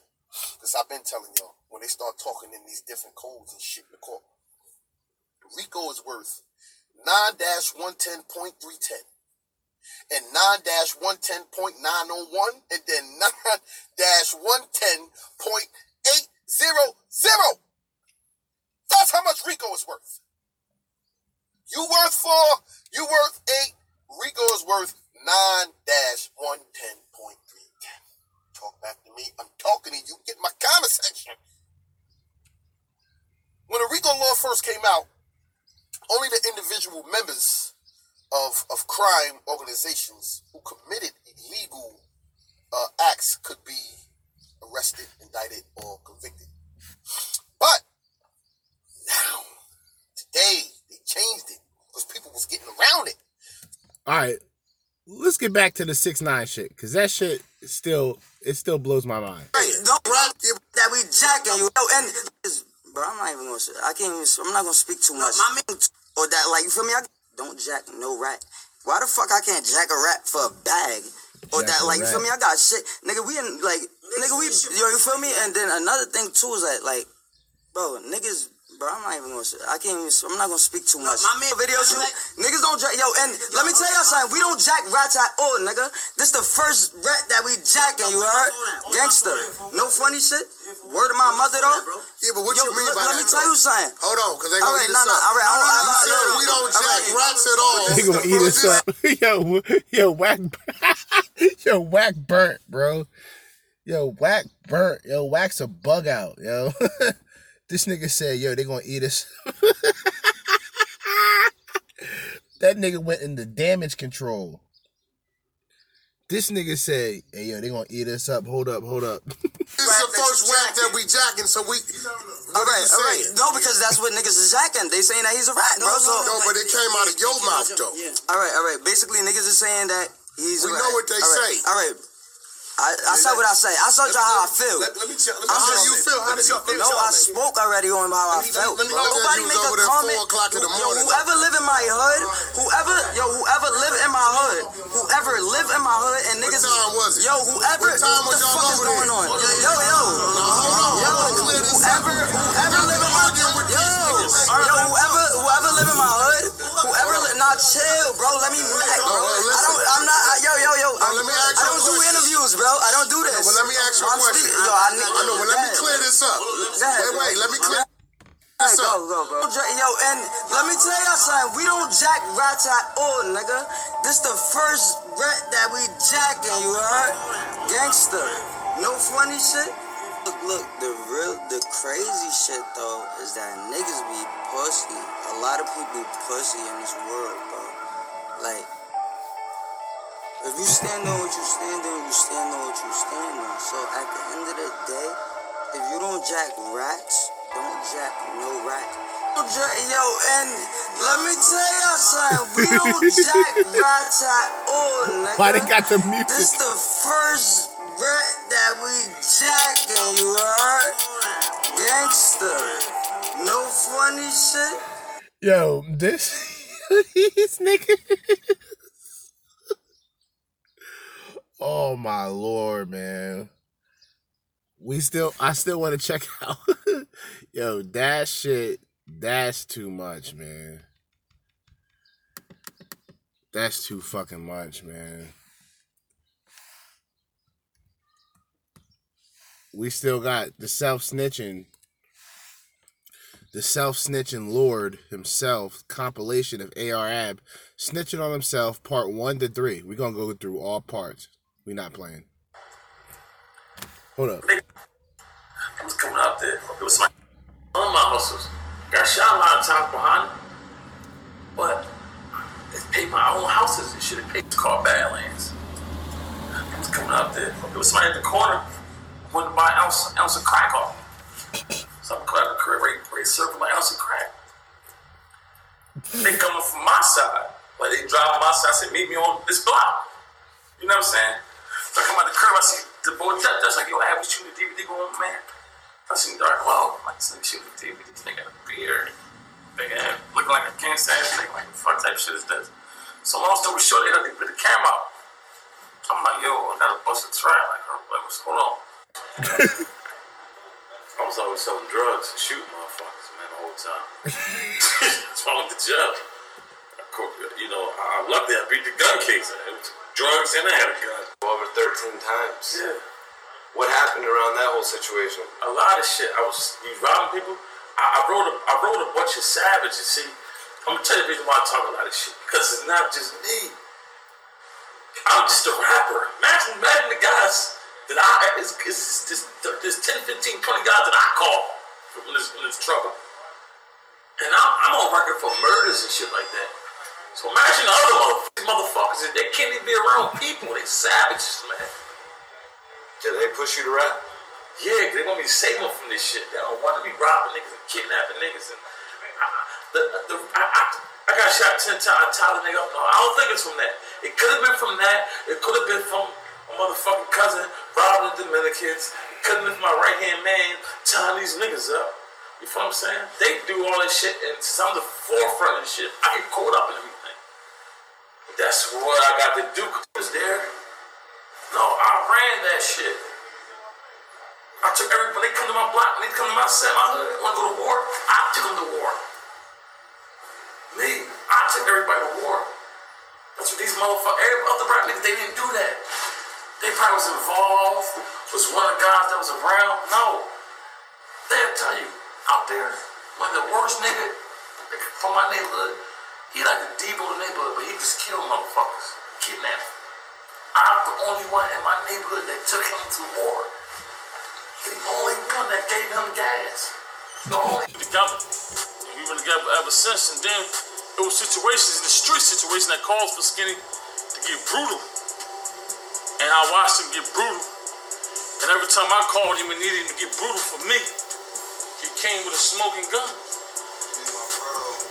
Because I've been telling y'all. When they start talking in these different codes and shit in the court. RICO is worth nine one ten point three ten. And nine one ten point nine oh one. And then nine one ten point eight hundred. That's how much RICO is worth. You worth four. You worth eight. RICO is worth nine one ten point three ten. Talk back to me. I'm talking to you. Get my comment section. When the RICO law first came out, only the individual members of, of crime organizations who committed illegal uh, acts could be arrested, indicted, or convicted. But now, today, they changed it because people was getting around it. All right. Let's get back to the six nine shit, because that shit still, it still blows my mind. Don't run that we jacking you. And bro, I'm not even going to, I can't even, I'm not going to speak too much. I mean, or that, like, you feel me? I don't jack no rat. Why the fuck I can't jack a rat for a bag? Or jack that, like, you feel me? I got shit. Nigga, we in, like, nigga, we, yo, you feel me? And then another thing, too, is that, like, bro, niggas, bro, I'm not even going to, I can't even, I'm not going to speak too much. My man, videos, you, niggas don't jack, yo, and yo, let me tell y'all something, we don't jack rats at all, nigga. This the first rat that we jacking, you heard? Gangster. No funny shit? Word of my mother, though? Yeah, but what yo, you mean by let that? Let me tell you something. Hold on, because they going to eat us up. All right, all right, all right. We don't jack rats at all. They going to eat us up. Yo, yo, whack, yo, whack burnt, bro. Yo, whack burnt. Yo, whack's a bug out, yo. This nigga said, yo, they gonna eat us. That nigga went into damage control. This nigga said, hey, yo, they gonna eat us up. Hold up, hold up. This is the first rat that we jacking, so we... All right, all right. No, because that's what niggas is jacking. They saying that he's a rat, bro. No, so, no but it came out of your mouth, though. Yeah. All right, all right. Basically, niggas is saying that he's a rat. We know what they say. All right. I, I said what I say. I told y'all how I feel. Let, let me check. Let me how you feel? How did you feel? No, I smoke already on how I felt. Nobody make a comment. Yo, whoever live in my hood, whoever, yo, whoever live in my hood, whoever live in my hood, and niggas. What time was it? Yo, whoever. What time was y'all over there? Yo, yo. Yo, whoever, whoever live in my hood. Yo, yo, whoever, whoever live in my hood, whoever. Nah, chill, bro. Let me. Bro, I don't. I'm not. Yo, yo, yo. Let me ask you a question. I don't do interviews, bro. I don't do this. No, well, let me ask you a question. Yo, I need. I know, but let me clear this up. Wait, wait. Let me clear. Hey, go, go, bro. Yo, and let me tell y'all something. We don't jack rats at all, nigga. This the first rat that we jacking. You heard? Gangster. No funny shit. Look, look. The real, the crazy shit though is that niggas be pussy. A lot of people pussy in this world, bro. Like. If you stand on what you stand on, you stand on what you stand on. So at the end of the day, if you don't jack rats, don't jack no rats. Yo, and let me tell y'all something. We don't jack rats at all, nigga. Why they got the music? This the first rat that we jacking, you heard? Gangster. No funny shit. Yo, this... These niggas... Oh my Lord, man. We still I still want to check out. Yo, that shit, that's too much, man. That's too fucking much, man. We still got the self-snitching. The self-snitching Lord himself, compilation of A R-Ab, snitching on himself, part one to three. We're gonna go through all parts. We not playing. Hold up. I was coming out there. It was my one of my hustles. Got shot a lot of times behind it. But it paid my own houses. It should have paid the car Badlands. I was coming out there. It was somebody at the corner. I wanted to buy an ounce, an ounce of crack off. So I'm glad the great, great circle, an ounce of crack. They coming from my side. Like they drive my side. I said, meet me on this block. You know what I'm saying? I come out the curb, I see the boy Judge. I was like, yo, I was shooting a D V D going, man. I seen Dark Cloud. I'm like, this nigga shooting a D V D. This nigga got a beard. Nigga looking like a cancer ass nigga. Like, fuck type shit is this? So long story short, they had to put the camera out. I'm like, yo, I gotta bust a trap. Like, what's going on? I was always selling drugs and shooting motherfuckers, man, the whole time. That's why I went to jail. You know, I luckily I beat the gun case. It was drugs and I had a gun. Over thirteen times. Yeah. What happened around that whole situation? A lot of shit. I was you robbing people. I, I wrote a I wrote a bunch of savages. See, I'm gonna tell you the reason why I talk a lot of shit because it's not just me. I'm just a rapper. Imagine, imagine the guys that I it's, it's this there's ten, fifteen, twenty guys that I call when there's, when there's trouble, and I'm I'm on record for murders and shit like that. So imagine the other motherfuckers, motherfuckers that they can't even be around people. They savages, man. Did they push you to rap? Yeah, they want me to save them from this shit. They don't want to be robbing niggas and kidnapping niggas. And I, the, the, I, I, I got shot ten times. I tied a nigga up. No, I don't think it's from that. It could have been from that. It could have been from my motherfucking cousin robbing the Dominicans. It could have been from my right hand man tying these niggas up. You feel what I'm saying? They do all that shit, and I'm the forefront of this shit. I get caught up in it. That's what I got to do. I was there. No, I ran that shit. I took everybody. They come to my block. They come to my set. My hood. Want to go to war? I took them to war. Me, I took everybody to war. That's what these motherfuckers. Every other rap niggas, they didn't do that. They probably was involved. Was one of the guys that was around? No. They'll tell you out there. One of the worst nigga from my neighborhood. He like the devil of the neighborhood, but he just killed motherfuckers. Kidnapped him. I'm the only one in my neighborhood that took him to war. The only one that gave him gas. The only together. We've been together ever since, and then it was situations in the street situation that calls for Skinny to get brutal. And I watched him get brutal. And every time I called him and needed him to get brutal for me, he came with a smoking gun.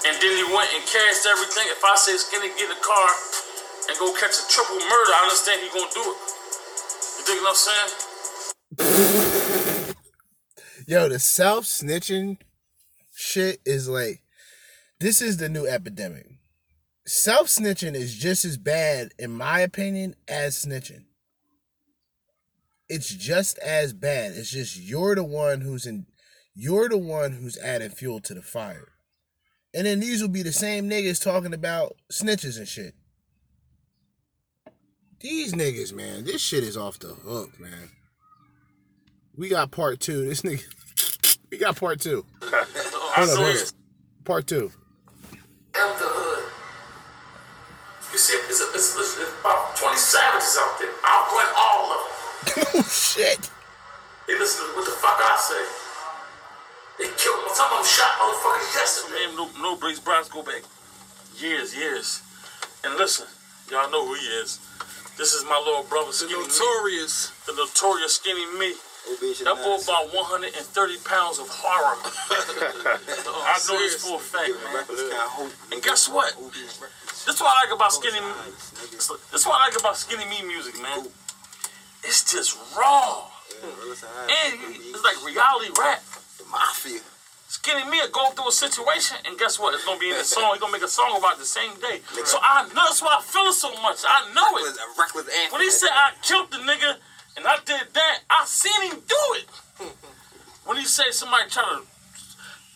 And then he went and cashed everything. If I say Skinny, get a car and go catch a triple murder, I understand he gonna do it. You dig what I'm saying? Yo, the self snitching shit is like, this is the new epidemic. Self snitching is just as bad, in my opinion, as snitching. It's just as bad. It's just you're the one who's in, you're the one who's adding fuel to the fire. And then these will be the same niggas talking about snitches and shit. These niggas, man, this shit is off the hook, man. We got part two. This nigga, we got part two. Hold up, hold up. Part two. Out the hood. You see, it's, a, it's, it's about twenty savages out there. I'll run all of them. Oh, shit. They listen to what the fuck I say. They killed me. Some of them shot motherfuckers yesterday. No, no breaks, Bronx, go back years, years. And listen, y'all know who he is. This is my little brother, Skinny Me. The notorious. The notorious Skinny Me. That boy bought one hundred thirty pounds of horror. I know this for a fact, man. And guess what? That's what I like about Skinny Me. That's what I like about Skinny Me music, man. It's just raw. And it's like reality rap. The mafia. Skinny Me will go through a situation, and guess what? It's going to be in the song. He's going to make a song about it the same day. So I know. That's why I feel it so much. I know it. When he said, I killed the nigga, and I did that, I seen him do it. When he said somebody try to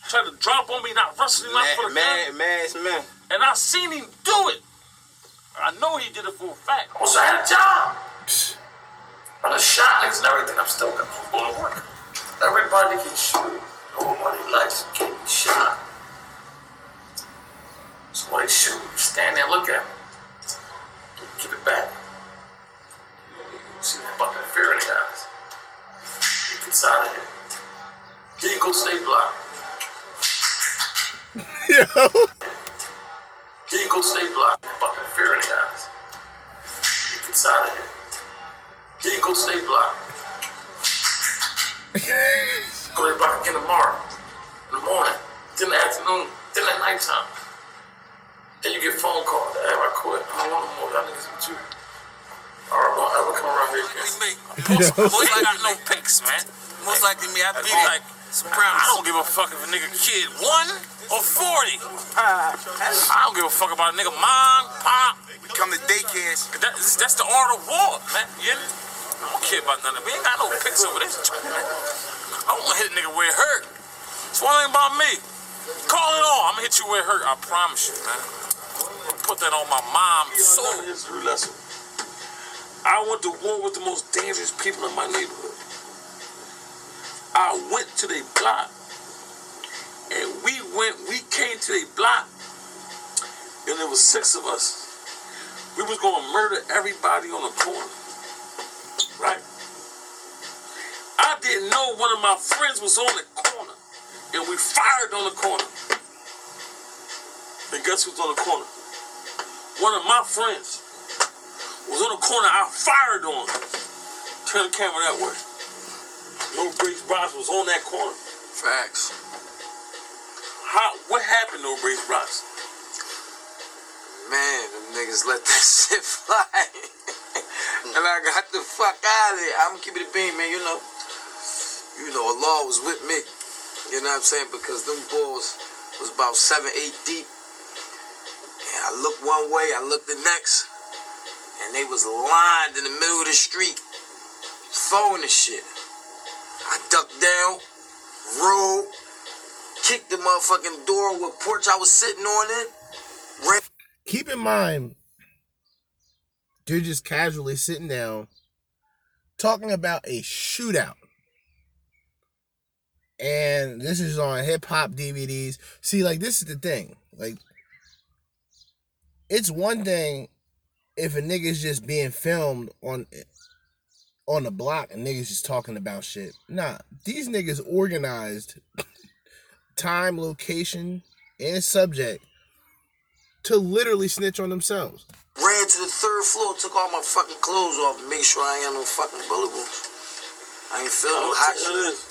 try to drop on me and I wrestled him out for the gun. Mad, man. And I seen him do it. I know he did it for a fact. I was at a job. I done shot niggas and everything. I'm still going to work. Everybody can shoot. Nobody likes getting shot. So when they shoot, you stand there and look at me. You give it back. See the fucking fear in the eyes. Get inside of here. Then go stay blocked. Yo. Then go stay blocked. Fucking fear in the eyes. Get inside of here. Then go stay blocked. Go to block again tomorrow. In the morning. Then the afternoon. Then at nighttime. Then you get a phone call. Hey, I quit. I don't want no more. Y'all niggas with you. Or won't ever come around here again. Most, most likely no pics, man. Most likely me, I'd be like, I don't give a fuck if a nigga kid one or forty. I don't give a fuck about a nigga mom, pop. We come to daycare. That, that's the art of war, man. Yeah. I don't care about nothing. We ain't got no pics over this. Man. I don't want to hit a nigga where it hurt. It's one thing about me. Call it on. I'm going to hit you where it hurt. I promise you, man. I'm gonna put that on my mom's soul. History lesson. I went to war with the most dangerous people in my neighborhood. I went to their block. And we went, we came to their block. And there was six of us. We was going to murder everybody on the corner. Right? I didn't know one of my friends was on the corner. And we fired on the corner. And guess who's on the corner? One of my friends was on the corner, I fired on him. Turn the camera that way. No Breeze Ross was on that corner. Facts. How? What happened, No Breeze Ross? Man, them niggas let that shit fly. And I got the fuck out of here. I'm keeping it being, man, you know. You know, Allah was with me. You know what I'm saying? Because them boys was about seven, eight deep. And I looked one way, I looked the next. And they was lined in the middle of the street, throwing and shit. I ducked down, rolled, kicked the motherfucking door with porch I was sitting on in. Ran- Keep in mind, you're just casually sitting down, talking about a shootout. And this is on hip-hop D V Ds. See, like, this is the thing. Like, it's one thing if a nigga's just being filmed on on the block and niggas just talking about shit. Nah, these niggas organized time, location, and subject to literally snitch on themselves. Ran to the third floor, took all my fucking clothes off to make sure I ain't no fucking bullet wounds. I ain't feeling no hot shit.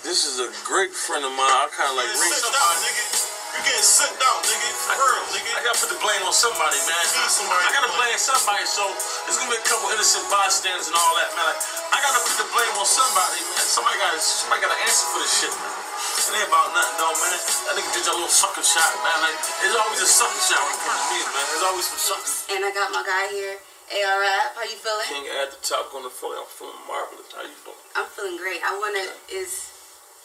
This is a great friend of mine. I kind of like... You're getting sent down, nigga. You're getting sent down, nigga. For real, nigga. gotta put the blame on somebody, man. I gotta blame somebody, so there's gonna be a couple innocent bystanders and all that, man. Like, I gotta put the blame on somebody, man. Somebody gotta, somebody gotta answer for this shit, man. It ain't about nothing, though, man. That nigga did your little sucker shot, man. Like, it's always a sucker shot when it comes to me, man. There's always some suckers. And I got my guy here, A R-Ab. How you feeling? King at the top on the floor. I'm feeling marvelous. How you feeling? I'm feeling great. I wanna yeah. is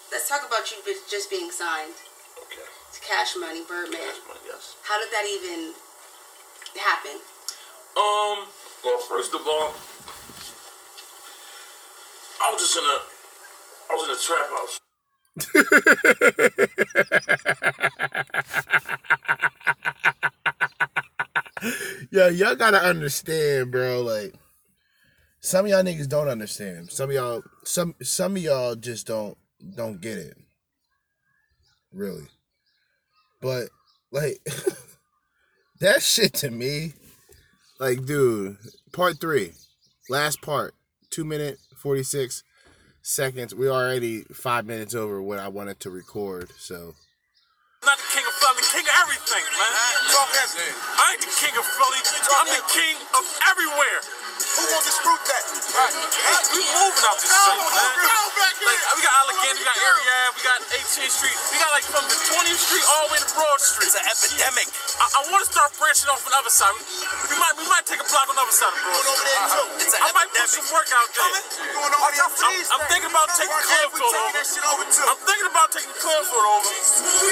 let's talk about you just being signed. Okay. To Cash Money, Birdman. Cash Money, yes. How did that even happen? Um. Well, first of all, I was just in a, I was in a trap house. Yo, y'all gotta understand, bro. Like, some of y'all niggas don't understand. Some of y'all, some some of y'all just don't don't get it. Really, but like that shit to me, like, dude. Part three, last part, two minute forty six. Seconds, we already five minutes over what I wanted to record, so. I'm not the king of Philly, the king of everything, man. I ain't the king of Philly, I'm the king of everywhere. Who wants to dispute that? Right. Hey, we moving out this shit, man. Like, we got Allegheny, we got Area, we got eighteenth Street, we got like from the twentieth Street all the way to Broad Street. It's an epidemic. I, I want to start branching off on the other side. We might, we might take a block on the other side of Broad Street. Uh-huh. It's an I epidemic. might put some work out there. Going on I'm, I'm, I'm thinking about taking Clubfoot over. I'm thinking about taking Clubfoot over,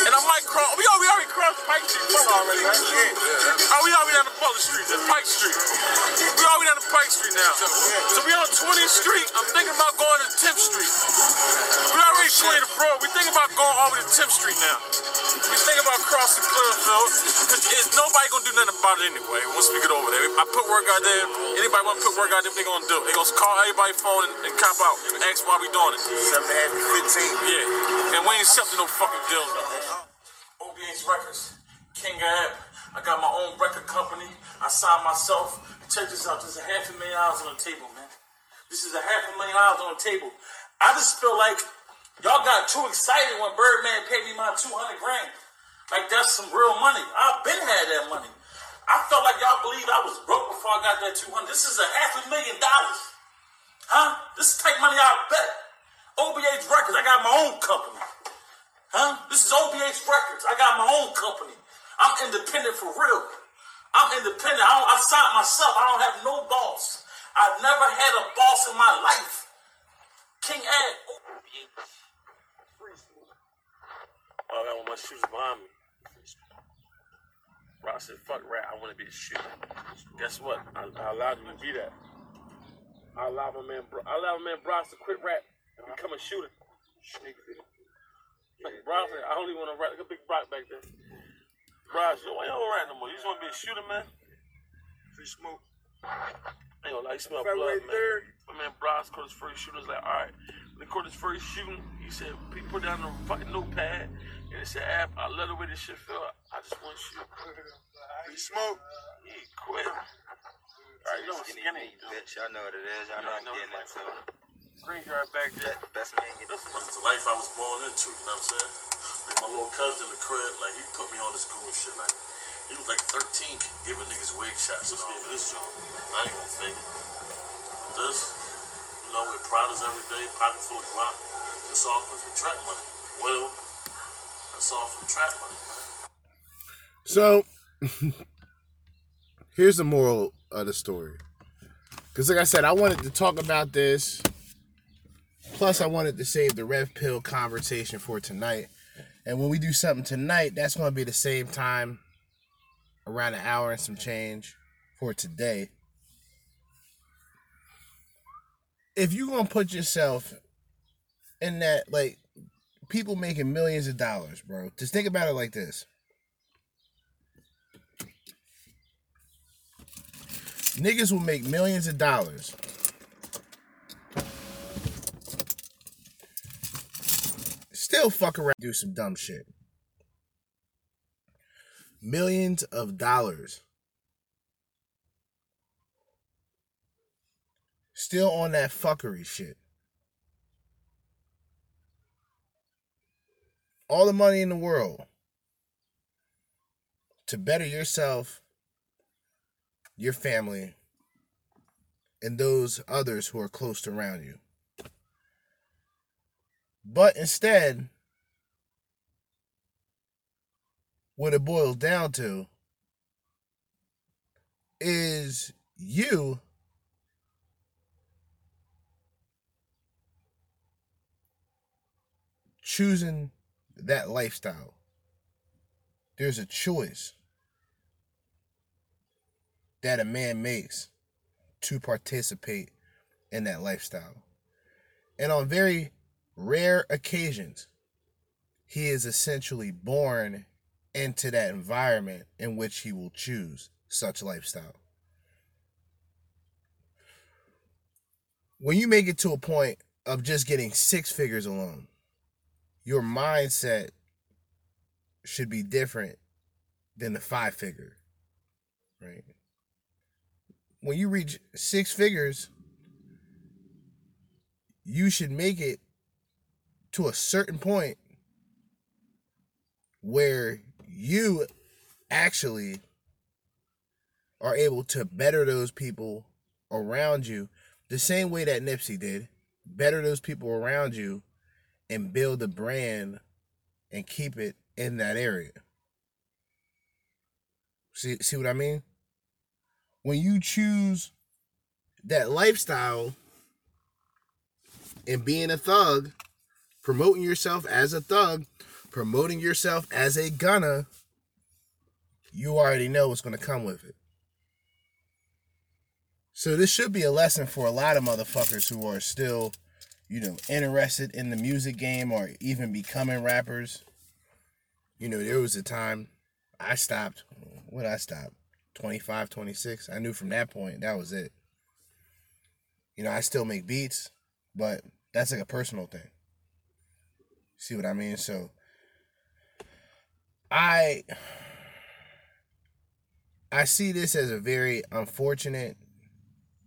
and I might cross. We already, we already crossed Pike Street already. Right? Yeah. Oh, we already down the Butler Street, that's Pike Street. We already down the Pike Street now. So we on twentieth Street. I'm thinking about going to tenth Street. We already played abroad. We think about going all the way to tenth Street now. We think about crossing Clearfield. Cause nobody gonna do nothing about it anyway. Once we get over there, I put work out there. Anybody wanna put work out there? They gonna do it. They gonna call everybody's phone and, and cop out and ask why we doing it. Seven and fifteen. Yeah. And we ain't accepting no fucking deals. O B H Records, King Ab. I got my own record company. I signed myself. Check this out. There's a half a million dollars on the table, man. This is a half a million dollars on the table. I just feel like y'all got too excited when Birdman paid me my two hundred grand. Like, that's some real money. I've been had that money. I felt like y'all believed I was broke before I got that two hundred. This is a half a million dollars. Huh? This is type money I bet. O B H Records, I got my own company. Huh? This is O B H Records. I got my own company. I'm independent for real. I'm independent. I don't, I signed myself. I don't have no boss. I've never had a boss in my life. King Ed. Oh, I got one of my shoes behind me. Rock said, fuck rat, I want to be a shoe. Guess what? I, I allowed him to be that. I allowed my man, I allowed my man Brock to quit rap and become a shooter. Like Brock said, I only want to rap. Look at Big Brock back there. Brock said, why you don't rap no more? You just want to be a shooter, man? Free smoke. I ain't gonna lie, he smelled blood, man. Third. My man Bros caught his first shooting. It's like, alright, they caught his first shooting. He said, he put down the fucking notepad and he said, Ab, I love the way this shit feel. I just want to shoot. He smoked. He quit. Alright, you know Skinny Me, bitch. Y'all know what it is. Y'all know I'm getting it, so. Graveyard back there. That's the life I was born into, you know what I'm saying? Like my little cousin in the crib, like, he put me on this cool shit, like. He was like thirteen, giving niggas wig shots and all this shit. I ain't gonna fake it. This, you know, with products every day, pocket full of rock. It's all from trap money. Well, that's all from trap money, man. So, here's the moral of the story. Because like I said, I wanted to talk about this. Plus, I wanted to save the Red Pill conversation for tonight. And when we do something tonight, that's going to be the same time. Around an hour and some change for today. If you're going to put yourself in that, like, people making millions of dollars, bro. Just think about it like this. Niggas will make millions of dollars. Still fuck around, do some dumb shit. Millions of dollars. Still on that fuckery shit. All the money in the world. to better yourself, your family, and those others who are close around you. But instead, what it boils down to is you choosing that lifestyle. There's a choice that a man makes to participate in that lifestyle. And on very rare occasions, he is essentially born into that environment in which he will choose such lifestyle. When you make it to a point of just getting six figures alone, your mindset should be different than the five figure, right? When you reach six figures, you should make it to a certain point where you actually are able to better those people around you the same way that Nipsey did. Better those people around you and build a brand and keep it in that area. See, see what I mean? When you choose that lifestyle and being a thug, promoting yourself as a thug, promoting yourself as a gunner, you already know what's going to come with it. So this should be a lesson for a lot of motherfuckers who are still, you know, interested in the music game or even becoming rappers. You know, there was a time I stopped. What I stopped? twenty-five, twenty-six. I knew from that point, that was it. You know, I still make beats, but that's like a personal thing. See what I mean? So, I, I see this as a very unfortunate,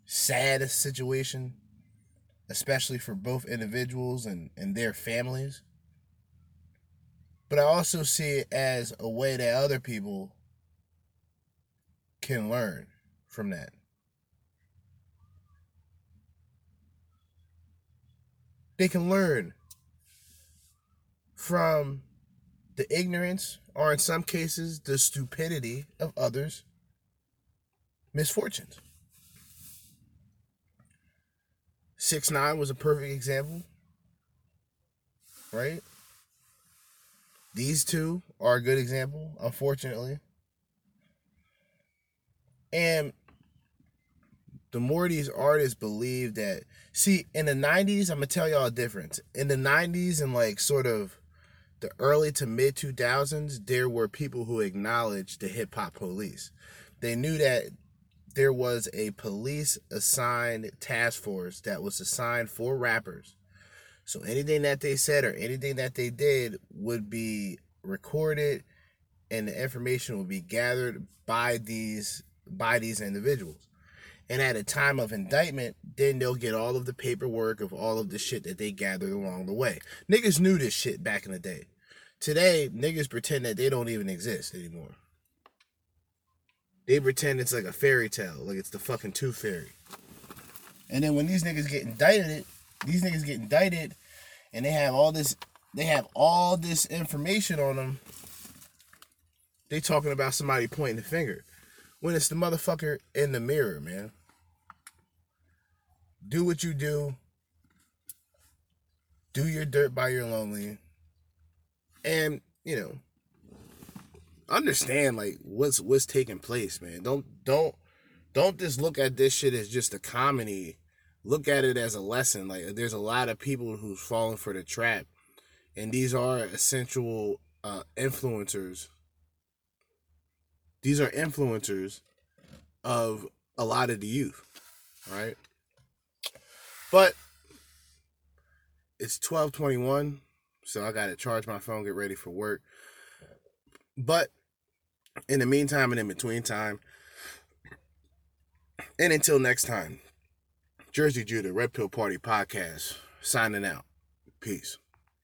sad situation, especially for both individuals and, and their families. But I also see it as a way that other people can learn from that. They can learn from the ignorance, or in some cases, the stupidity of others' misfortunes. six nine was a perfect example, right? These two are a good example, unfortunately. And the more these artists believe that, see, in the nineties, I'm going to tell y'all a difference. In the nineties and like sort of the early to mid two thousands, there were people who acknowledged the hip hop police. They knew that there was a police assigned task force that was assigned for rappers. So anything that they said or anything that they did would be recorded and the information would be gathered by these by these individuals. And at a time of indictment, then they'll get all of the paperwork of all of the shit that they gathered along the way. Niggas knew this shit back in the day. Today, niggas pretend that they don't even exist anymore. They pretend it's like a fairy tale, like it's the fucking Tooth Fairy. And then when these niggas get indicted, these niggas get indicted, and they have all this, they have all this information on them. They talking about somebody pointing the finger, when it's the motherfucker in the mirror, man. Do what you do. Do your dirt by your lonely, and you know. Understand like what's what's taking place, man. Don't don't don't just look at this shit as just a comedy. Look at it as a lesson. Like there's a lot of people who's falling for the trap, and these are essential uh, influencers. These are influencers of a lot of the youth, right? But it's twelve twenty-one, so I gotta charge my phone, get ready for work. But in the meantime and in between time, and until next time, Jersey Judah, Red Pill Party Podcast, signing out. Peace.